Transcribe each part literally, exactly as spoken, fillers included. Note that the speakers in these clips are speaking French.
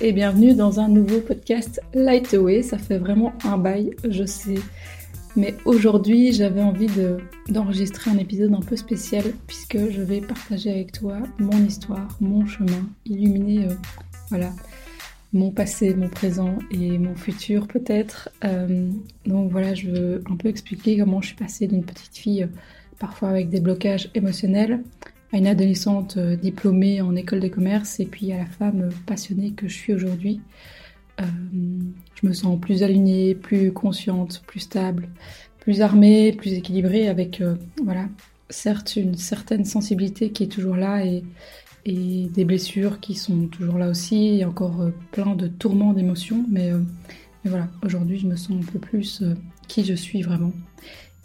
et bienvenue dans un nouveau podcast Light Away. Ça fait vraiment un bail, je sais. Mais aujourd'hui, j'avais envie de, d'enregistrer un épisode un peu spécial puisque je vais partager avec toi mon histoire, mon chemin, illuminer euh, voilà, mon passé, mon présent et mon futur peut-être. Euh, donc voilà, je veux un peu expliquer comment je suis passée d'une petite fille, euh, parfois avec des blocages émotionnels, à une adolescente euh, diplômée en école de commerce et puis à la femme euh, passionnée que je suis aujourd'hui. Euh, je me sens plus alignée, plus consciente, plus stable, plus armée, plus équilibrée avec, euh, voilà, certes une certaine sensibilité qui est toujours là et, et des blessures qui sont toujours là aussi et encore euh, plein de tourments d'émotions, mais, euh, mais voilà, aujourd'hui je me sens un peu plus euh, qui je suis vraiment.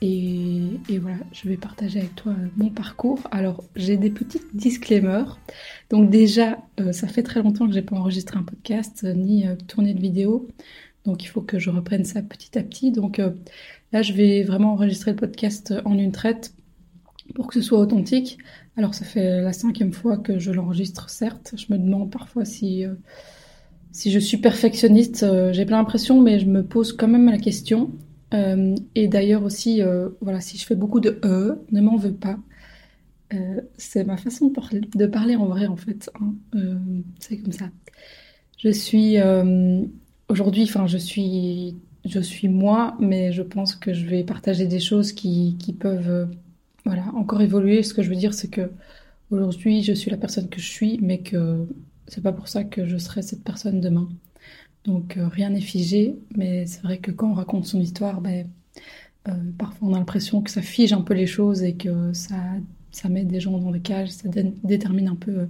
Et, et voilà, je vais partager avec toi mon parcours. Alors, j'ai des petites disclaimers. Donc déjà, euh, ça fait très longtemps que j'ai pas enregistré un podcast euh, ni euh, tourné de vidéo. Donc il faut que je reprenne ça petit à petit. Donc euh, là, je vais vraiment enregistrer le podcast en une traite pour que ce soit authentique. Alors ça fait la cinquième fois que je l'enregistre, certes. Je me demande parfois si... Euh, si je suis perfectionniste, euh, j'ai plein d'impressions, mais je me pose quand même la question... Euh, et d'ailleurs aussi, euh, voilà, si je fais beaucoup de E, ne m'en veux pas. Euh, c'est ma façon de parler, de parler en vrai, en fait. Hein. Euh, c'est comme ça. Je suis euh, aujourd'hui, enfin, je suis, je suis moi, mais je pense que je vais partager des choses qui, qui peuvent, euh, voilà, encore évoluer. Ce que je veux dire, c'est que aujourd'hui, je suis la personne que je suis, mais que c'est pas pour ça que je serai cette personne demain. Donc euh, rien n'est figé, mais c'est vrai que quand on raconte son histoire, ben, euh, parfois on a l'impression que ça fige un peu les choses et que ça, ça met des gens dans des cages, ça dé- détermine un peu euh,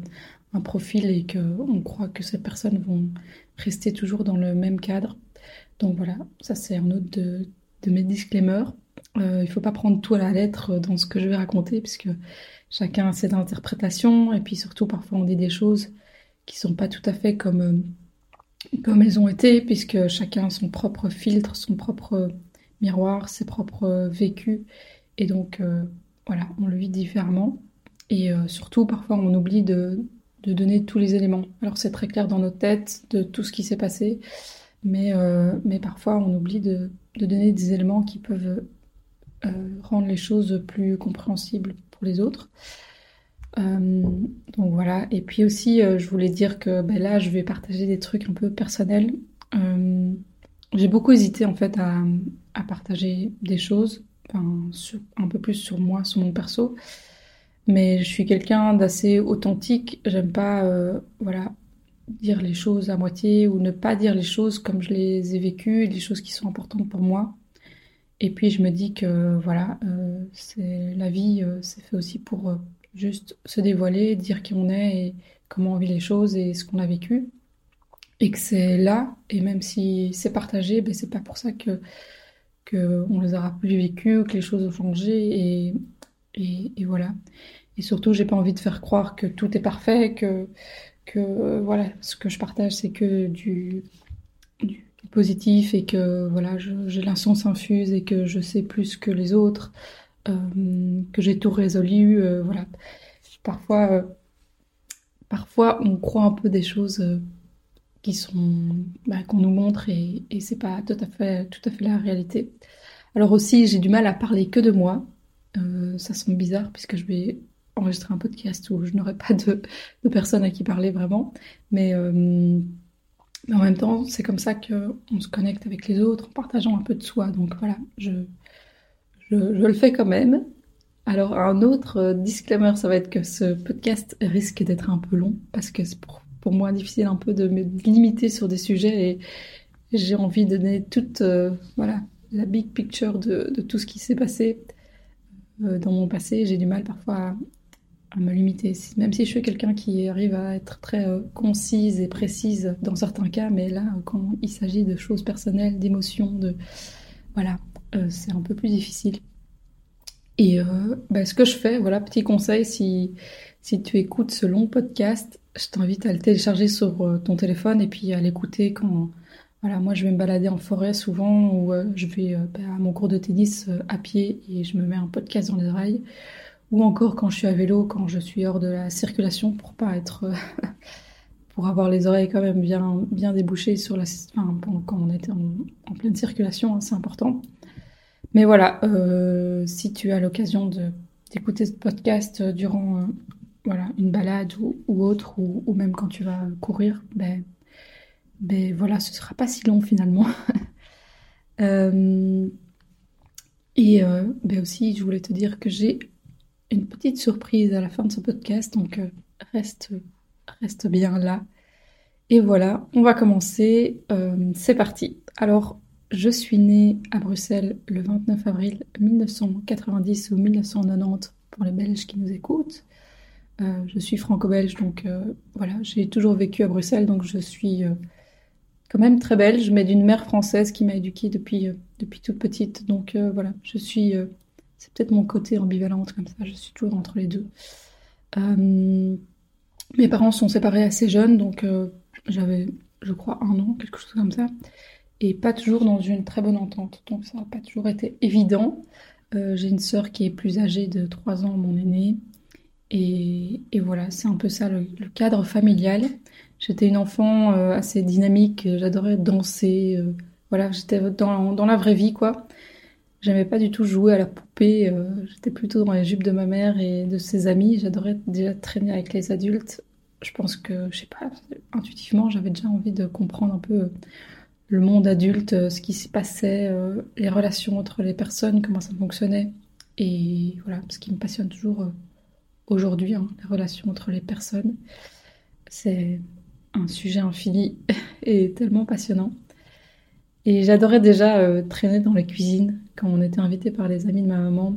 un profil et qu'on croit que ces personnes vont rester toujours dans le même cadre. Donc voilà, ça c'est un autre de, de mes disclaimers. Euh, il ne faut pas prendre tout à la lettre dans ce que je vais raconter puisque chacun a ses interprétations et puis surtout parfois on dit des choses qui ne sont pas tout à fait comme... Euh, comme elles ont été, puisque chacun a son propre filtre, son propre miroir, ses propres vécus, et donc euh, voilà, on le vit différemment, et euh, surtout parfois on oublie de, de donner tous les éléments. Alors c'est très clair dans notre tête de tout ce qui s'est passé, mais, euh, mais parfois on oublie de, de donner des éléments qui peuvent euh, rendre les choses plus compréhensibles pour les autres. Euh, donc voilà, et puis aussi euh, je voulais dire que ben là je vais partager des trucs un peu personnels. Euh, j'ai beaucoup hésité en fait à, à partager des choses, enfin, sur, un peu plus sur moi, sur mon perso, mais je suis quelqu'un d'assez authentique. J'aime pas euh, voilà, dire les choses à moitié ou ne pas dire les choses comme je les ai vécues, les choses qui sont importantes pour moi. Et puis je me dis que voilà, euh, c'est, la vie euh, c'est fait aussi pour... Euh, juste se dévoiler, dire qui on est et comment on vit les choses et ce qu'on a vécu, et que c'est là, et même si c'est partagé, ben c'est pas pour ça que, que on les aura plus vécues, que les choses ont changé, et, et, et voilà. Et surtout, j'ai pas envie de faire croire que tout est parfait, que, que voilà, ce que je partage, c'est que du, du positif, et que voilà, je, j'ai l'inscience infuse, et que je sais plus que les autres, Euh, que j'ai tout résolu, euh, voilà. Parfois, euh, parfois, on croit un peu des choses euh, qui sont, bah, qu'on nous montre et, et c'est pas tout à fait, tout à fait la réalité. Alors aussi, j'ai du mal à parler que de moi. Euh, ça semble bizarre puisque je vais enregistrer un podcast où je n'aurai pas de, de personne à qui parler vraiment. Mais, euh, mais en même temps, c'est comme ça qu'on se connecte avec les autres en partageant un peu de soi. Donc voilà, je... Je, je le fais quand même. Alors un autre disclaimer, ça va être que ce podcast risque d'être un peu long parce que c'est pour, pour moi difficile un peu de me limiter sur des sujets et j'ai envie de donner toute euh, voilà, la big picture de, de tout ce qui s'est passé euh, dans mon passé. J'ai du mal parfois à, à me limiter, même si je suis quelqu'un qui arrive à être très euh, concise et précise dans certains cas, mais là quand il s'agit de choses personnelles, d'émotions, de... voilà. Euh, c'est un peu plus difficile. Et euh, bah, ce que je fais, voilà, petit conseil, si, si tu écoutes ce long podcast, je t'invite à le télécharger sur euh, ton téléphone et puis à l'écouter quand... Voilà, moi je vais me balader en forêt souvent ou euh, je vais euh, bah, à mon cours de tennis euh, à pied et je me mets un podcast dans les oreilles. Ou encore quand je suis à vélo, quand je suis hors de la circulation pour pas être... Euh, pour avoir les oreilles quand même bien, bien débouchées sur la, enfin, quand on était en, en pleine circulation, hein, c'est important. Mais voilà, euh, si tu as l'occasion de, d'écouter ce podcast durant euh, voilà, une balade ou, ou autre, ou, ou même quand tu vas courir, ben, ben voilà, ce ne sera pas si long finalement. euh, et euh, ben aussi, je voulais te dire que j'ai une petite surprise à la fin de ce podcast, donc euh, reste, reste bien là. Et voilà, on va commencer, euh, c'est parti. Alors, je suis née à Bruxelles le vingt-neuf avril mille neuf cent quatre-vingt-dix ou mille neuf cent quatre-vingt-dix pour les Belges qui nous écoutent. Euh, je suis franco-belge, donc euh, voilà, j'ai toujours vécu à Bruxelles, donc je suis euh, quand même très belge, mais d'une mère française qui m'a éduquée depuis, euh, depuis toute petite. Donc euh, voilà, je suis... Euh, C'est peut-être mon côté ambivalente, comme ça, je suis toujours entre les deux. Euh, mes parents sont séparés assez jeunes, donc euh, j'avais, je crois, un an, quelque chose comme ça. Et pas toujours dans une très bonne entente, donc ça n'a pas toujours été évident. Euh, j'ai une sœur qui est plus âgée de trois ans, mon aînée. Et, et voilà, c'est un peu ça le, le cadre familial. J'étais une enfant euh, assez dynamique, j'adorais danser. Euh, voilà, j'étais dans, dans la vraie vie, quoi. J'aimais pas du tout jouer à la poupée, euh, j'étais plutôt dans les jupes de ma mère et de ses amis, j'adorais déjà traîner avec les adultes. Je pense que, je sais pas, intuitivement j'avais déjà envie de comprendre un peu le monde adulte, ce qui s'y passait, euh, les relations entre les personnes, comment ça fonctionnait. Et voilà, ce qui me passionne toujours euh, aujourd'hui, hein, les relations entre les personnes. C'est un sujet infini et tellement passionnant. Et j'adorais déjà euh, traîner dans la cuisine quand on était invité par les amis de ma maman.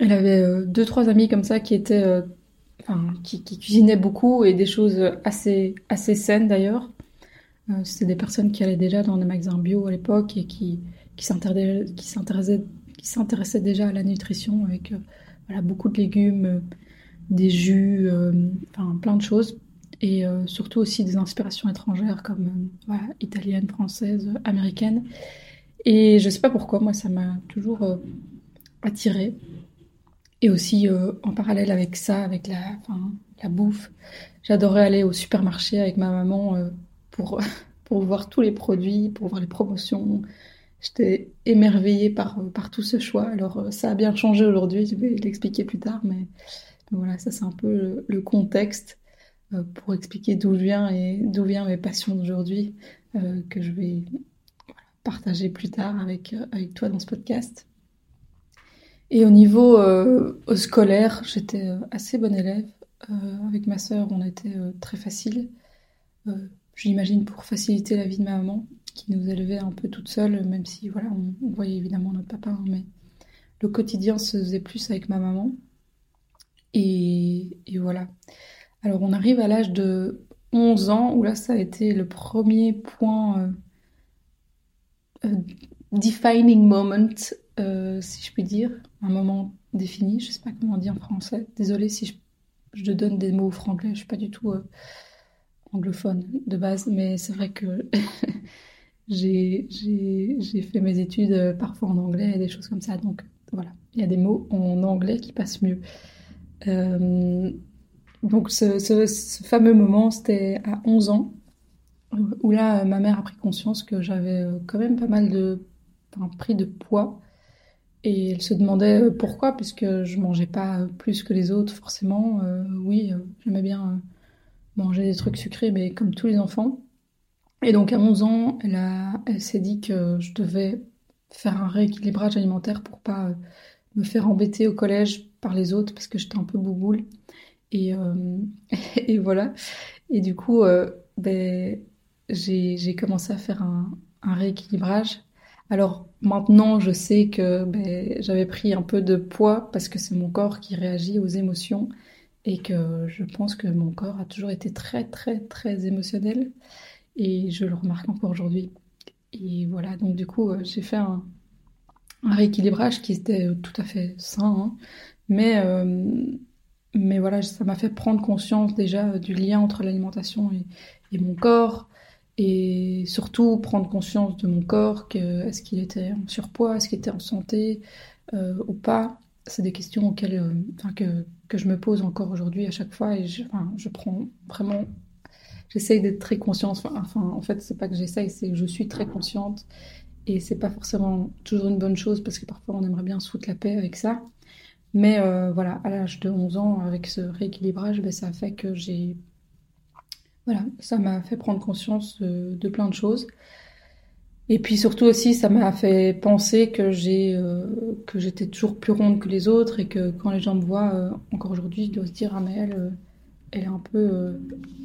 Elle avait euh, deux, trois amis comme ça qui étaient, euh, enfin, qui, qui cuisinaient beaucoup et des choses assez, assez saines d'ailleurs. Euh, c'était des personnes qui allaient déjà dans des magasins bio à l'époque et qui, qui, s'intéressaient, qui, s'intéressaient, qui s'intéressaient déjà à la nutrition avec euh, voilà, beaucoup de légumes, euh, des jus, euh, enfin plein de choses. Et euh, surtout aussi des inspirations étrangères comme euh, voilà, italienne, française, euh, américaine. Et je ne sais pas pourquoi, moi ça m'a toujours euh, attirée. Et aussi euh, en parallèle avec ça, avec la, enfin, la bouffe, j'adorais aller au supermarché avec ma maman euh, pour, pour voir tous les produits, pour voir les promotions. J'étais émerveillée par, par tout ce choix. Alors euh, ça a bien changé aujourd'hui, je vais l'expliquer plus tard, mais, mais voilà, ça c'est un peu le, le contexte. Pour expliquer d'où vient et d'où vient mes passions d'aujourd'hui euh, que je vais partager plus tard avec avec toi dans ce podcast. Et au niveau euh, scolaire, j'étais assez bonne élève. Euh, avec ma sœur, on était euh, très facile. Euh, je l'imagine pour faciliter la vie de ma maman qui nous élevait un peu toute seule, même si voilà, on, on voyait évidemment notre papa, hein, mais le quotidien se faisait plus avec ma maman. Et, et voilà. Alors on arrive à l'âge de onze ans où là ça a été le premier point euh, euh, defining moment, euh, si je puis dire, un moment défini, je ne sais pas comment on dit en français, désolée si je, je te donne des mots franglais, je ne suis pas du tout euh, anglophone de base, mais c'est vrai que j'ai, j'ai, j'ai fait mes études parfois en anglais et des choses comme ça, donc voilà, il y a des mots en anglais qui passent mieux. Euh, Donc ce, ce, ce fameux moment, c'était à onze ans, où là, ma mère a pris conscience que j'avais quand même pas mal de enfin, pris de poids. Et elle se demandait pourquoi, puisque je mangeais pas plus que les autres, forcément. Euh, oui, j'aimais bien manger des trucs sucrés, mais comme tous les enfants. Et donc à onze ans, elle, a, elle s'est dit que je devais faire un rééquilibrage alimentaire pour pas me faire embêter au collège par les autres, parce que j'étais un peu bouboule. Et, euh, et voilà, et du coup, euh, ben, j'ai, j'ai commencé à faire un, un rééquilibrage. Alors maintenant, je sais que ben, j'avais pris un peu de poids parce que c'est mon corps qui réagit aux émotions et que je pense que mon corps a toujours été très, très, très émotionnel et je le remarque encore aujourd'hui. Et voilà, donc du coup, j'ai fait un, un rééquilibrage qui était tout à fait sain, hein, mais... Euh, Mais voilà, ça m'a fait prendre conscience déjà du lien entre l'alimentation et, et mon corps. Et surtout, prendre conscience de mon corps, que, est-ce qu'il était en surpoids, est-ce qu'il était en santé euh, ou pas. C'est des questions auxquelles, euh, que, que je me pose encore aujourd'hui à chaque fois. Et je, enfin, je prends vraiment j'essaye d'être très consciente. Enfin, en fait, c'est pas que j'essaye, c'est que je suis très consciente. Et c'est pas forcément toujours une bonne chose parce que parfois, on aimerait bien se foutre la paix avec ça. Mais euh, voilà, à l'âge de onze ans, avec ce rééquilibrage, ben, ça a fait que j'ai... Voilà, ça m'a fait prendre conscience de, de plein de choses. Et puis surtout aussi, ça m'a fait penser que j'ai euh, que j'étais toujours plus ronde que les autres et que quand les gens me voient, euh, encore aujourd'hui, ils doivent se dire « Ah mais elle, euh, elle est un peu, euh,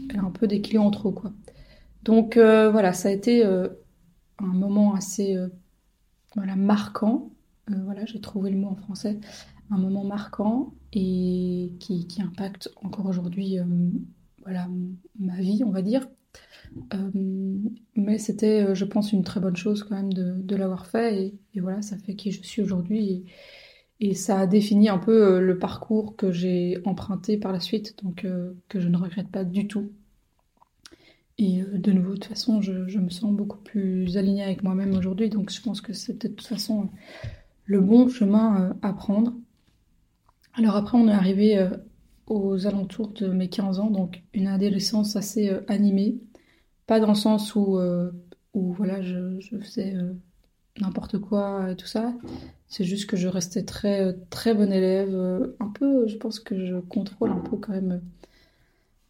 elle a un peu des kilos en trop, quoi. » Donc euh, voilà, ça a été euh, un moment assez euh, voilà, marquant. Euh, voilà, j'ai trouvé le mot en français. Un moment marquant et qui, qui impacte encore aujourd'hui euh, voilà, ma vie, on va dire. Euh, mais c'était, je pense, une très bonne chose quand même de, de l'avoir fait et, et voilà, ça fait qui je suis aujourd'hui et, et ça a défini un peu le parcours que j'ai emprunté par la suite, donc euh, que je ne regrette pas du tout. Et euh, de nouveau, de toute façon, je, je me sens beaucoup plus alignée avec moi-même aujourd'hui, donc je pense que c'était de toute façon le bon chemin à prendre. Alors après, on est arrivé euh, aux alentours de mes quinze ans, donc une adolescence assez euh, animée. Pas dans le sens où, euh, où voilà, je, je faisais euh, n'importe quoi et tout ça. C'est juste que je restais très, très bonne élève. Euh, un peu, je pense que je contrôle un peu quand même. Euh,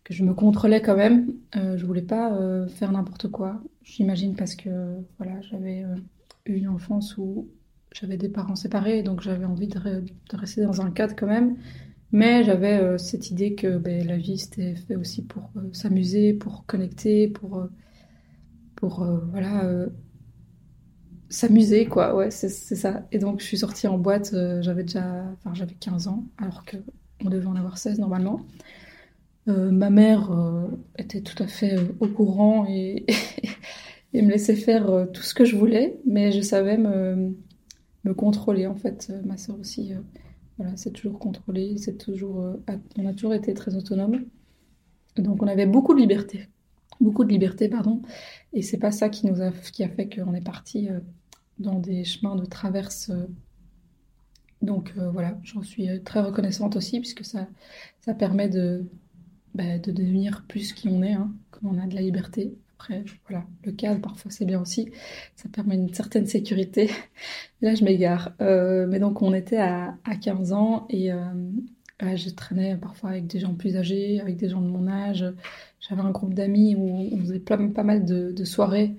que je me contrôlais quand même. Euh, je voulais pas euh, faire n'importe quoi. J'imagine parce que voilà, j'avais euh, eu une enfance où j'avais des parents séparés. Donc j'avais envie de, re- de rester dans un cadre quand même. Mais j'avais euh, cette idée que ben, la vie, c'était fait aussi pour euh, s'amuser, pour connecter, pour, euh, pour euh, voilà, euh, s'amuser, quoi. Ouais, c'est, c'est ça. Et donc, je suis sortie en boîte, euh, j'avais déjà... Enfin, j'avais quinze ans, alors qu'on devait en avoir seize, normalement. Euh, ma mère euh, était tout à fait euh, au courant et, et me laissait faire euh, tout ce que je voulais, mais je savais me, me contrôler, en fait. Ma sœur aussi... Euh, Voilà, c'est toujours contrôlé, c'est toujours, euh, on a toujours été très autonome. Donc on avait beaucoup de liberté, beaucoup de liberté, pardon. Et c'est pas ça qui nous a, qui a fait qu'on est parti euh, dans des chemins de traverse. Euh. Donc euh, voilà, j'en suis très reconnaissante aussi puisque ça, ça permet de, bah, de devenir plus qui on est, hein, quand on a de la liberté. Après, voilà, le cadre, parfois, c'est bien aussi. Ça permet une certaine sécurité. Là, je m'égare. Euh, mais donc, on était à, à quinze ans et euh, ouais, je traînais parfois avec des gens plus âgés, avec des gens de mon âge. J'avais un groupe d'amis où on faisait pas, pas mal de, de soirées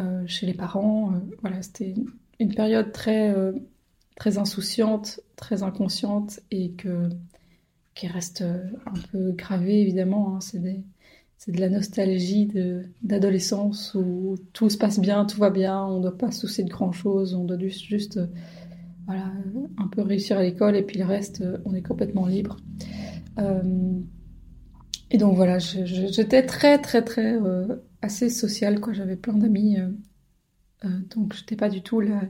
euh, chez les parents. Euh, voilà, c'était une période très, euh, très insouciante, très inconsciente et que, qui reste un peu gravée, évidemment. Hein, c'est des... C'est de la nostalgie de, d'adolescence où tout se passe bien, tout va bien, on ne doit pas se soucier de grand-chose, on doit juste, juste voilà, un peu réussir à l'école et puis le reste, on est complètement libre. Euh, et donc voilà, je, je, j'étais très, très, très euh, assez sociale, quoi. J'avais plein d'amis, euh, euh, donc je n'étais pas du tout la,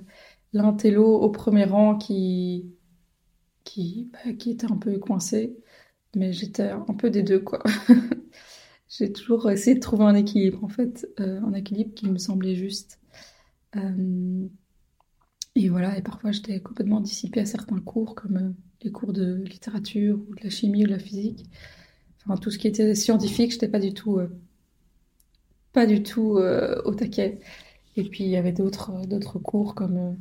l'intello au premier rang qui, qui, bah, qui était un peu coincée, mais j'étais un peu des deux, quoi. J'ai toujours essayé de trouver un équilibre, en fait, euh, un équilibre qui me semblait juste. Euh, et voilà, et parfois j'étais complètement dissipée à certains cours, comme euh, les cours de littérature, ou de la chimie, ou de la physique. Enfin, tout ce qui était scientifique, j'étais pas du tout, euh, pas du tout euh, au taquet. Et puis il y avait d'autres, d'autres cours, comme euh,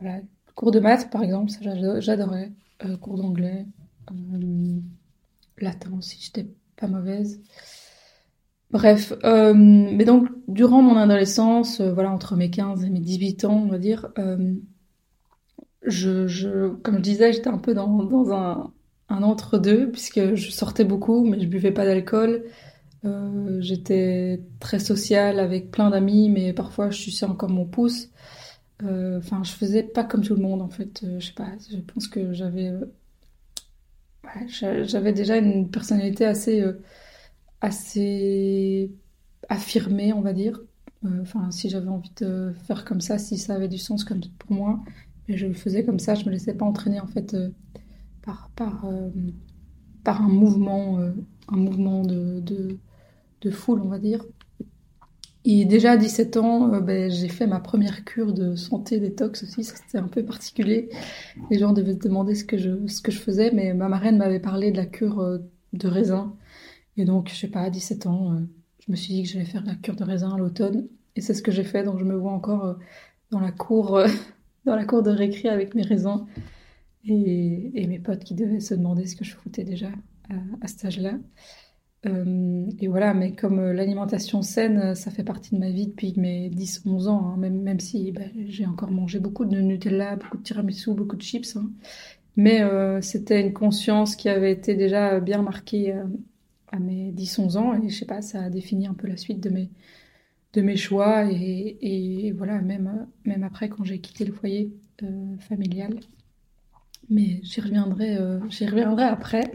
voilà, cours de maths, par exemple, ça j'adorais, j'adorais. Euh, cours d'anglais, euh, latin aussi, j'étais pas mauvaise. Bref, euh, mais donc, durant mon adolescence, euh, voilà, entre mes quinze et mes dix-huit ans, on va dire, euh, je, je, comme je disais, j'étais un peu dans, dans un, un entre-deux, puisque je sortais beaucoup, mais je buvais pas d'alcool. Euh, j'étais très sociale avec plein d'amis, mais parfois, je suçais encore mon pouce. Enfin, euh, je faisais pas comme tout le monde, en fait. Euh, je sais pas, je pense que j'avais... Euh, ouais, j'avais déjà une personnalité assez... Euh, assez affirmée, on va dire. Euh, enfin, si j'avais envie de faire comme ça, si ça avait du sens comme pour moi, mais je le faisais comme ça, je me laissais pas entraîner en fait euh, par par euh, par un mouvement, euh, un mouvement de, de de foule, on va dire. Et déjà à dix-sept ans, euh, ben, j'ai fait ma première cure de santé détox aussi. Ça, c'était un peu particulier. Les gens devaient se demander ce que je ce que je faisais, mais ma marraine m'avait parlé de la cure euh, de raisin. Et donc, je sais pas, à dix-sept ans, euh, je me suis dit que j'allais faire la cure de raisin à l'automne. Et c'est ce que j'ai fait, donc je me vois encore dans la cour, dans la cour de récré avec mes raisins et, et mes potes qui devaient se demander ce que je foutais déjà à, à cet âge-là. Euh, et voilà, mais comme l'alimentation saine, ça fait partie de ma vie depuis mes dix onze ans, hein, même, même si ben, j'ai encore mangé beaucoup de Nutella, beaucoup de tiramisu, beaucoup de chips. Hein, mais euh, c'était une conscience qui avait été déjà bien marquée euh, à mes dix onze ans. Et je sais pas, ça a défini un peu la suite de mes... de mes choix et, et voilà, même, même après quand j'ai quitté le foyer euh, familial. Mais j'y reviendrai, euh, j'y reviendrai après.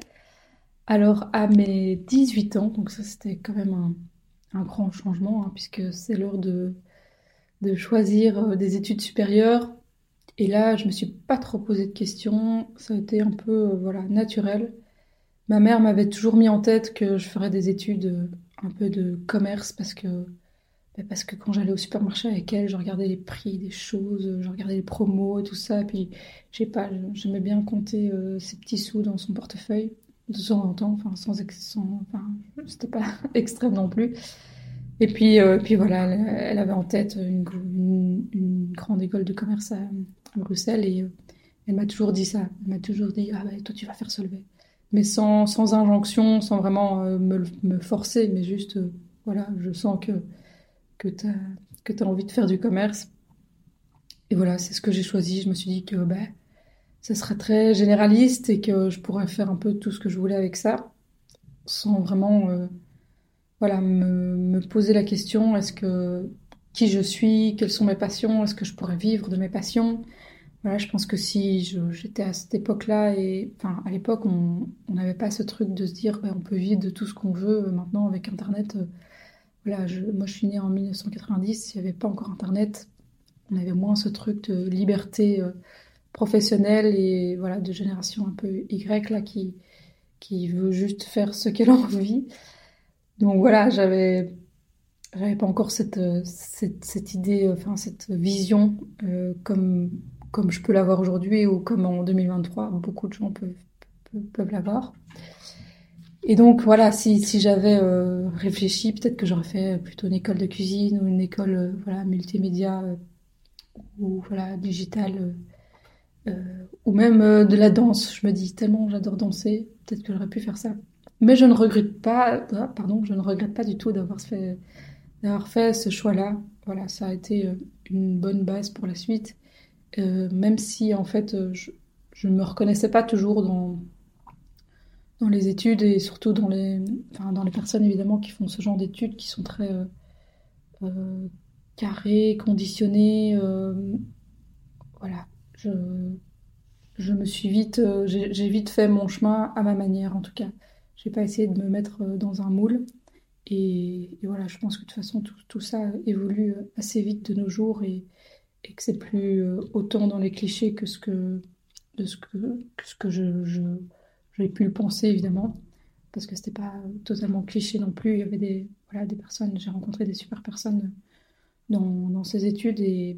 Alors à mes dix-huit ans, donc ça c'était quand même un, un grand changement, hein, puisque c'est l'heure de, de choisir des études supérieures. Et là, je me suis pas trop posé de questions, ça a été un peu euh, voilà, naturel. Ma mère m'avait toujours mis en tête que je ferais des études un peu de commerce parce que Parce que quand j'allais au supermarché avec elle, je regardais les prix des choses, je regardais les promos et tout ça. Et puis, je sais pas, j'aimais bien compter euh, ses petits sous dans son portefeuille, de temps en temps, enfin, sans, sans, enfin, c'était pas extrême non plus. Et puis, euh, puis voilà, elle avait en tête une, une, une grande école de commerce à, à Bruxelles et euh, elle m'a toujours dit ça. Elle m'a toujours dit « Ah ben, toi, tu vas faire Solvay ». Mais sans, sans injonction, sans vraiment euh, me, me forcer, mais juste, euh, voilà, je sens que... que t'as, que t'as envie de faire du commerce. Et voilà, c'est ce que j'ai choisi. Je me suis dit que bah, ça serait très généraliste et que je pourrais faire un peu tout ce que je voulais avec ça, sans vraiment euh, voilà, me, me poser la question, est-ce que qui je suis, quelles sont mes passions, est-ce que je pourrais vivre de mes passions. Voilà, je pense que si je, j'étais à cette époque-là, et enfin à l'époque, on n'avait pas ce truc de se dire bah, on peut vivre de tout ce qu'on veut maintenant avec Internet. Euh, Voilà, je, moi je suis née en dix-neuf cent quatre-vingt-dix, il n'y avait pas encore Internet, on avait moins ce truc de liberté euh, professionnelle et voilà, de génération un peu Y là, qui, qui veut juste faire ce qu'elle a envie. Donc voilà, j'avais, j'avais pas encore cette, cette, cette idée, enfin cette vision euh, comme, comme je peux l'avoir aujourd'hui ou comme en deux mille vingt-trois, beaucoup de gens peuvent, peuvent, peuvent l'avoir. Et donc voilà, si, si j'avais euh, réfléchi, peut-être que j'aurais fait plutôt une école de cuisine ou une école euh, voilà, multimédia euh, ou voilà, digitale euh, ou même euh, de la danse. Je me dis tellement j'adore danser, peut-être que j'aurais pu faire ça. Mais je ne regrette pas, ah, pardon, je ne regrette pas du tout d'avoir fait, d'avoir fait ce choix-là. Voilà, ça a été une bonne base pour la suite, euh, même si en fait je, je ne me reconnaissais pas toujours dans... dans les études et surtout dans les, enfin dans les personnes évidemment qui font ce genre d'études qui sont très euh, euh, carrées, conditionnées. Euh, voilà, je, je me suis vite, euh, j'ai, j'ai vite fait mon chemin à ma manière en tout cas. J'ai pas essayé de me mettre dans un moule et, et voilà, je pense que de toute façon tout, tout ça évolue assez vite de nos jours et, et que c'est plus autant dans les clichés que ce que, de ce que, que ce que je, je j'ai pu le penser évidemment parce que c'était pas totalement cliché non plus. Il y avait des voilà des personnes, j'ai rencontré des super personnes dans dans ces études et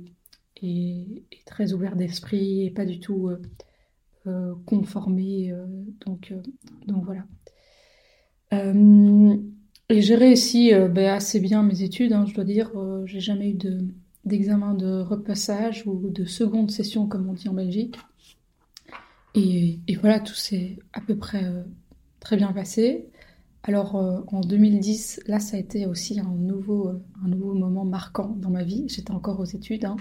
et, et très ouvertes d'esprit et pas du tout euh, euh, conformées euh, donc euh, donc voilà. Euh, et j'ai réussi euh, ben, assez bien mes études. Hein, je dois dire, euh, j'ai jamais eu de d'examen de repassage ou de seconde session comme on dit en Belgique. Et, et voilà, tout s'est à peu près euh, très bien passé. Alors euh, en deux mille dix, là ça a été aussi un nouveau, euh, un nouveau moment marquant dans ma vie. J'étais encore aux études, hein.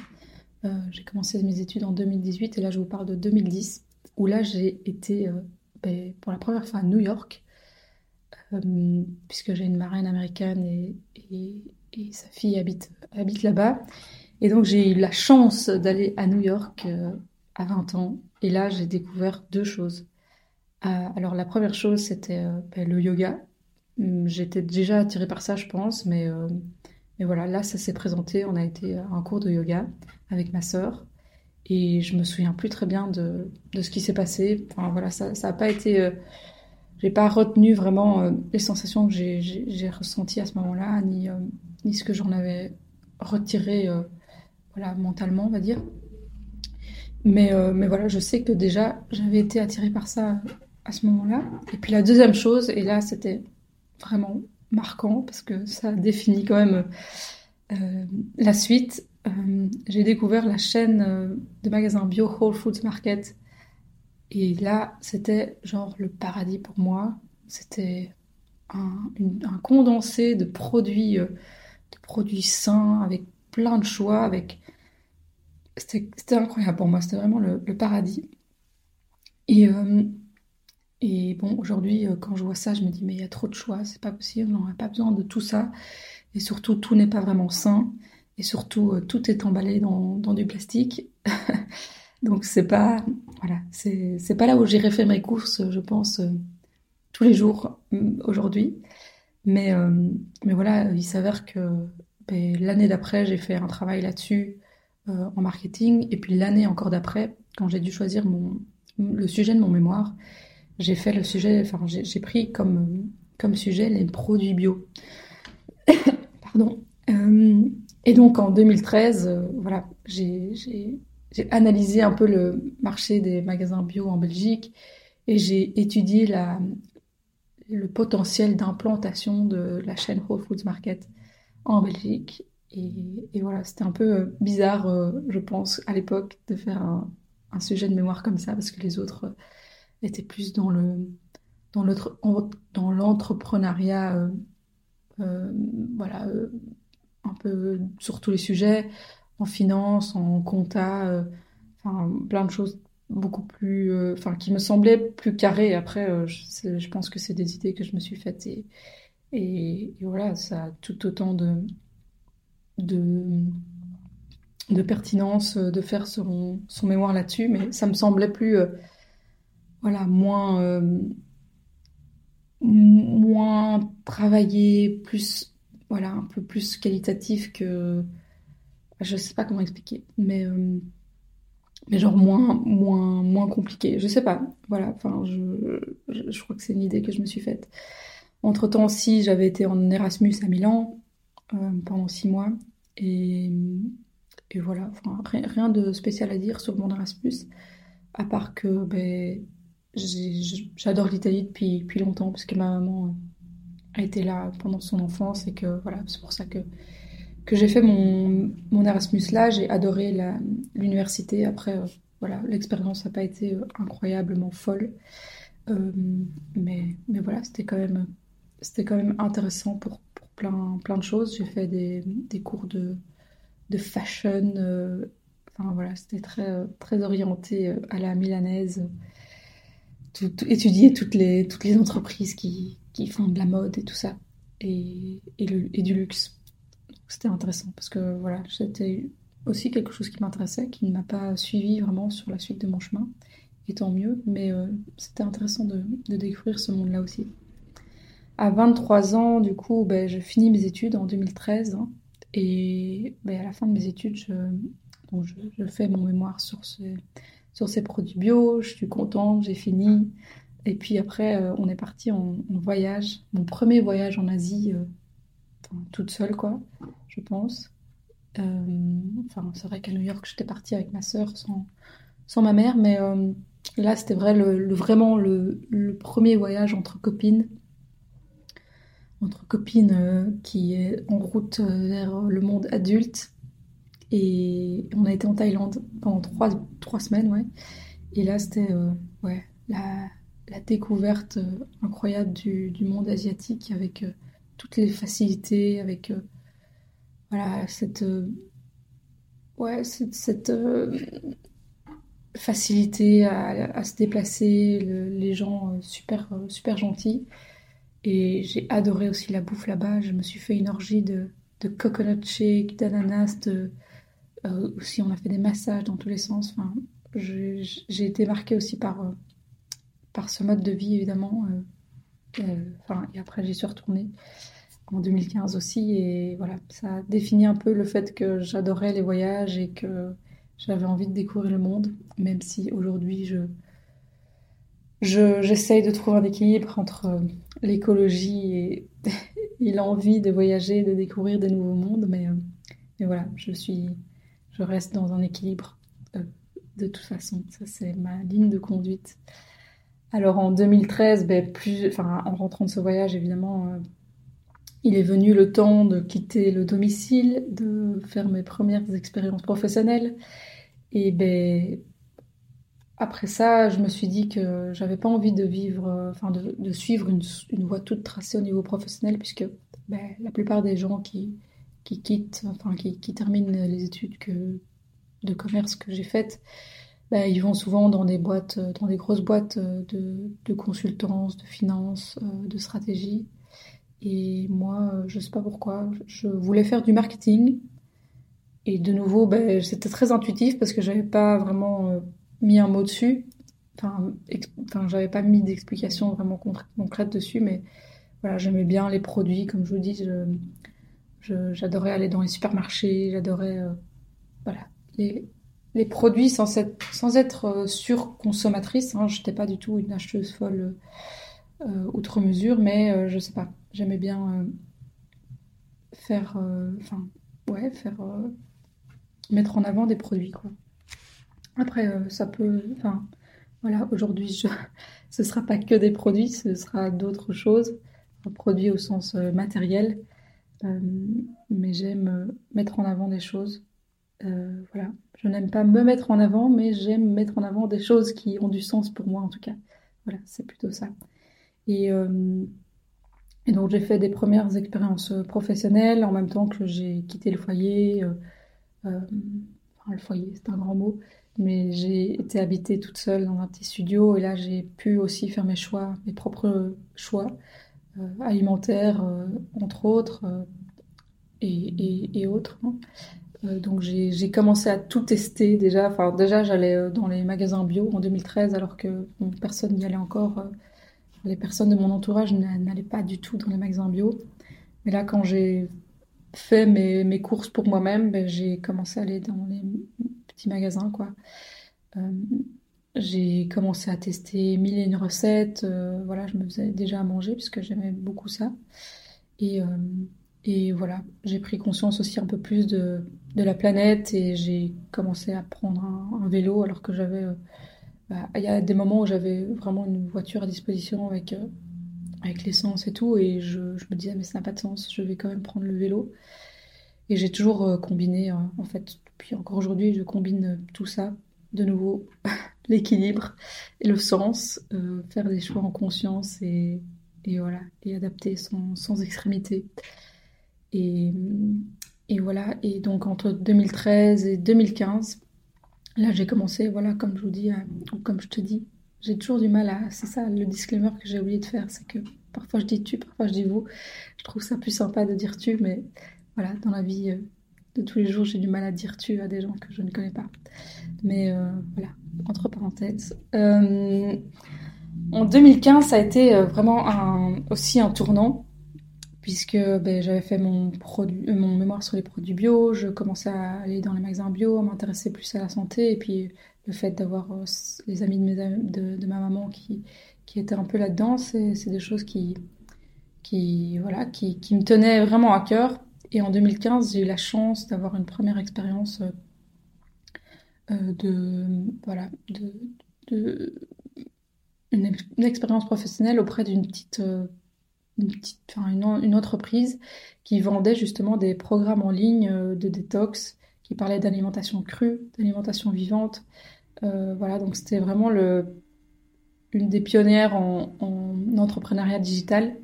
euh, j'ai commencé mes études en deux mille dix-huit et là je vous parle de deux mille dix, où là j'ai été euh, ben, pour la première fois à New York, euh, puisque j'ai une marraine américaine et, et, et sa fille habite, habite là-bas. Et donc j'ai eu la chance d'aller à New York euh, à vingt ans. Et là, j'ai découvert deux choses. Euh, alors, la première chose, c'était euh, ben, le yoga. J'étais déjà attirée par ça, je pense, mais, euh, mais voilà, là, ça s'est présenté. On a été à un cours de yoga avec ma sœur, et je me souviens plus très bien de, de ce qui s'est passé. Enfin, voilà, ça, ça a pas été... Euh, j'ai pas retenu vraiment euh, les sensations que j'ai, j'ai, j'ai ressenties à ce moment-là, ni, euh, ni ce que j'en avais retiré euh, voilà, mentalement, on va dire. Mais, euh, mais voilà, je sais que déjà, j'avais été attirée par ça à ce moment-là. Et puis la deuxième chose, et là, c'était vraiment marquant parce que ça définit quand même euh, la suite. Euh, j'ai découvert la chaîne euh, de magasins bio Whole Foods Market et là c'était genre le paradis pour moi. C'était un, une, un condensé de produits, euh, de produits sains avec plein de choix, avec c'était, c'était incroyable pour moi, c'était vraiment le, le paradis. Et, euh, et bon, aujourd'hui, quand je vois ça, je me dis, mais il y a trop de choix, c'est pas possible, on n'a pas besoin de tout ça. Et surtout, tout n'est pas vraiment sain. Et surtout, tout est emballé dans, dans du plastique. Donc, c'est pas, voilà, c'est, c'est pas là où j'irai faire mes courses, je pense, euh, tous les jours aujourd'hui. Mais, euh, mais voilà, il s'avère que ben, l'année d'après, j'ai fait un travail là-dessus euh, en marketing. Et puis, l'année encore d'après, quand j'ai dû choisir mon... le sujet de mon mémoire, j'ai fait le sujet, enfin j'ai, j'ai pris comme, comme sujet les produits bio. Pardon. Euh, et donc en deux mille treize, euh, voilà, j'ai, j'ai, j'ai analysé un peu le marché des magasins bio en Belgique et j'ai étudié la, le potentiel d'implantation de la chaîne Whole Foods Market en Belgique. Et, et voilà, c'était un peu bizarre, euh, je pense, à l'époque, de faire un un sujet de mémoire comme ça, parce que les autres étaient plus dans le dans l'autre dans l'entrepreneuriat, euh, euh, voilà, euh, un peu sur tous les sujets, en finance, en compta, euh, enfin plein de choses beaucoup plus, euh, enfin qui me semblaient plus carrées. Après, euh, je, je pense que c'est des idées que je me suis faites et et, et voilà, ça a tout autant de de de pertinence de faire son, son mémoire là-dessus, mais ça me semblait plus euh, voilà, moins euh, moins travaillé, plus voilà, un peu plus qualitatif, que je sais pas comment expliquer, mais euh, mais genre moins moins moins compliqué, je sais pas, voilà, enfin je, je je crois que c'est une idée que je me suis faite. Entre-temps, si j'avais été en Erasmus à Milan euh, pendant six mois et Et voilà, enfin, rien de spécial à dire sur mon Erasmus, à part que ben, j'ai, j'adore l'Italie depuis, depuis longtemps, parce que ma maman a été là pendant son enfance, et que voilà, c'est pour ça que, que j'ai fait mon, mon Erasmus là. J'ai adoré la, l'université. Après, euh, voilà, l'expérience n'a pas été incroyablement folle, euh, mais, mais voilà, c'était quand même, c'était quand même intéressant pour, pour plein, plein de choses. J'ai fait des, des cours de... de fashion, euh, enfin voilà, c'était très très orienté à la milanaise, tout, tout, étudier toutes les toutes les entreprises qui qui font de la mode et tout ça, et et, le, et du luxe. Donc, c'était intéressant parce que voilà, c'était aussi quelque chose qui m'intéressait, qui ne m'a pas suivi vraiment sur la suite de mon chemin, et tant mieux, mais euh, c'était intéressant de de découvrir ce monde-là aussi. À vingt-trois ans, du coup, ben, je finis mes études en deux mille treize, hein. Et ben, à la fin de mes études, je, donc je, je fais mon mémoire sur, ce, sur ces produits bio. Je suis contente, j'ai fini. Et puis après, euh, on est parti en, en voyage. Mon premier voyage en Asie, euh, enfin, toute seule, quoi, je pense. Euh, enfin, c'est vrai qu'à New York, j'étais partie avec ma sœur, sans, sans ma mère. Mais euh, là, c'était vrai, le, le, vraiment le, le premier voyage entre copines. Entre copines euh, qui est en route euh, vers le monde adulte. Et on a été en Thaïlande pendant trois, trois semaines, ouais. Et là, c'était euh, ouais, la, la découverte euh, incroyable du, du monde asiatique, avec euh, toutes les facilités, avec euh, voilà, cette, euh, ouais, cette, cette euh, facilité à, à se déplacer, le, les gens euh, super, euh, super gentils. Et j'ai adoré aussi la bouffe là-bas. Je me suis fait une orgie de, de coconut shake, d'ananas, de, euh, aussi on a fait des massages dans tous les sens. Enfin, je, j'ai été marquée aussi par, euh, par ce mode de vie, évidemment. Euh, euh, enfin, et après, j'y suis retournée en deux mille quinze aussi. Et voilà, ça définit un peu le fait que j'adorais les voyages et que j'avais envie de découvrir le monde, même si aujourd'hui, je... Je, j'essaye de trouver un équilibre entre l'écologie et, et l'envie de voyager, de découvrir des nouveaux mondes, mais, euh, mais voilà, je suis, je reste dans un équilibre euh, de toute façon. Ça, c'est ma ligne de conduite. Alors en deux mille treize, ben, plus, enfin, en rentrant de ce voyage, évidemment, euh, Il est venu le temps de quitter le domicile, de faire mes premières expériences professionnelles. Et ben, après ça, je me suis dit que j'avais pas envie de vivre, enfin de, de suivre une, une voie toute tracée au niveau professionnel, puisque ben, la plupart des gens qui, qui quittent, enfin qui, qui terminent les études que, de commerce que j'ai faites, ben, ils vont souvent dans des boîtes, dans des grosses boîtes de, de consultance, de finance, de stratégie. Et moi, je ne sais pas pourquoi, je voulais faire du marketing. Et de nouveau, ben, c'était très intuitif parce que je n'avais pas vraiment euh, mis un mot dessus. Enfin, ex- enfin je n'avais pas mis d'explication vraiment concr- concrète dessus. Mais voilà, j'aimais bien les produits. Comme je vous dis, je, je, j'adorais aller dans les supermarchés. J'adorais euh, voilà, les, les produits sans être, sans être euh, surconsommatrice. Hein, je n'étais pas du tout une acheteuse folle euh, outre mesure, mais euh, je ne sais pas. J'aimais bien euh, faire, euh, enfin, ouais, faire euh, mettre en avant des produits, quoi. Après, euh, ça peut, enfin, voilà, aujourd'hui, je... ce ne sera pas que des produits, ce sera d'autres choses, produits au sens euh, matériel, euh, mais j'aime euh, mettre en avant des choses. Euh, voilà, je n'aime pas me mettre en avant, mais j'aime mettre en avant des choses qui ont du sens pour moi, en tout cas. Voilà, c'est plutôt ça. Et euh, Et donc j'ai fait des premières expériences professionnelles en même temps que j'ai quitté le foyer. Euh, euh, enfin, le foyer, c'est un grand mot. Mais j'ai été habitée toute seule dans un petit studio. Et là, j'ai pu aussi faire mes choix, mes propres choix euh, alimentaires, euh, entre autres, euh, et, et, et autres. Hein. Euh, donc j'ai, j'ai commencé à tout tester déjà. Enfin, déjà, j'allais dans les magasins bio en deux mille treize alors que bon, personne n'y allait encore. Euh, Les personnes de mon entourage n'allaient pas du tout dans les magasins bio. Mais là, quand j'ai fait mes, mes courses pour moi-même, ben, j'ai commencé à aller dans les petits magasins, quoi. Euh, j'ai commencé à tester mille et une recettes. Euh, voilà, je me faisais déjà à manger puisque j'aimais beaucoup ça. Et, euh, et voilà, j'ai pris conscience aussi un peu plus de, de la planète. Et j'ai commencé à prendre un, un vélo alors que j'avais... Euh, Il y a des moments où j'avais vraiment une voiture à disposition avec, euh, avec l'essence et tout, et je, je me disais, mais ça n'a pas de sens, je vais quand même prendre le vélo. Et j'ai toujours euh, combiné, euh, en fait, puis encore aujourd'hui, je combine tout ça, de nouveau, l'équilibre et le sens, euh, faire des choix en conscience et, et voilà, et adapter sans, sans extrémité. Et, et voilà, et donc entre deux mille treize et deux mille quinze, là, j'ai commencé, voilà, comme je vous dis, à, ou comme je te dis, j'ai toujours du mal à... C'est ça, le disclaimer que j'ai oublié de faire, c'est que parfois je dis tu, parfois je dis vous. Je trouve ça plus sympa de dire tu, mais voilà, dans la vie de tous les jours, j'ai du mal à dire tu à des gens que je ne connais pas. Mais euh, voilà, entre parenthèses. Euh, en deux mille quinze, ça a été vraiment un, aussi un tournant, puisque ben, j'avais fait mon, produ- euh, mon mémoire sur les produits bio, je commençais à aller dans les magasins bio, à m'intéresser plus à la santé, et puis le fait d'avoir euh, les amis de, mes am- de, de ma maman qui, qui étaient un peu là-dedans, c'est, c'est des choses qui, qui, voilà, qui, qui me tenaient vraiment à cœur. Et en deux mille quinze, j'ai eu la chance d'avoir une première expérience euh, de... Voilà, de, de une, ex- une expérience professionnelle auprès d'une petite... Euh, Une, petite, enfin une, une entreprise qui vendait justement des programmes en ligne euh, de détox, qui parlait d'alimentation crue, d'alimentation vivante. Euh, voilà, donc c'était vraiment le, une des pionnières en, en entrepreneuriat digital.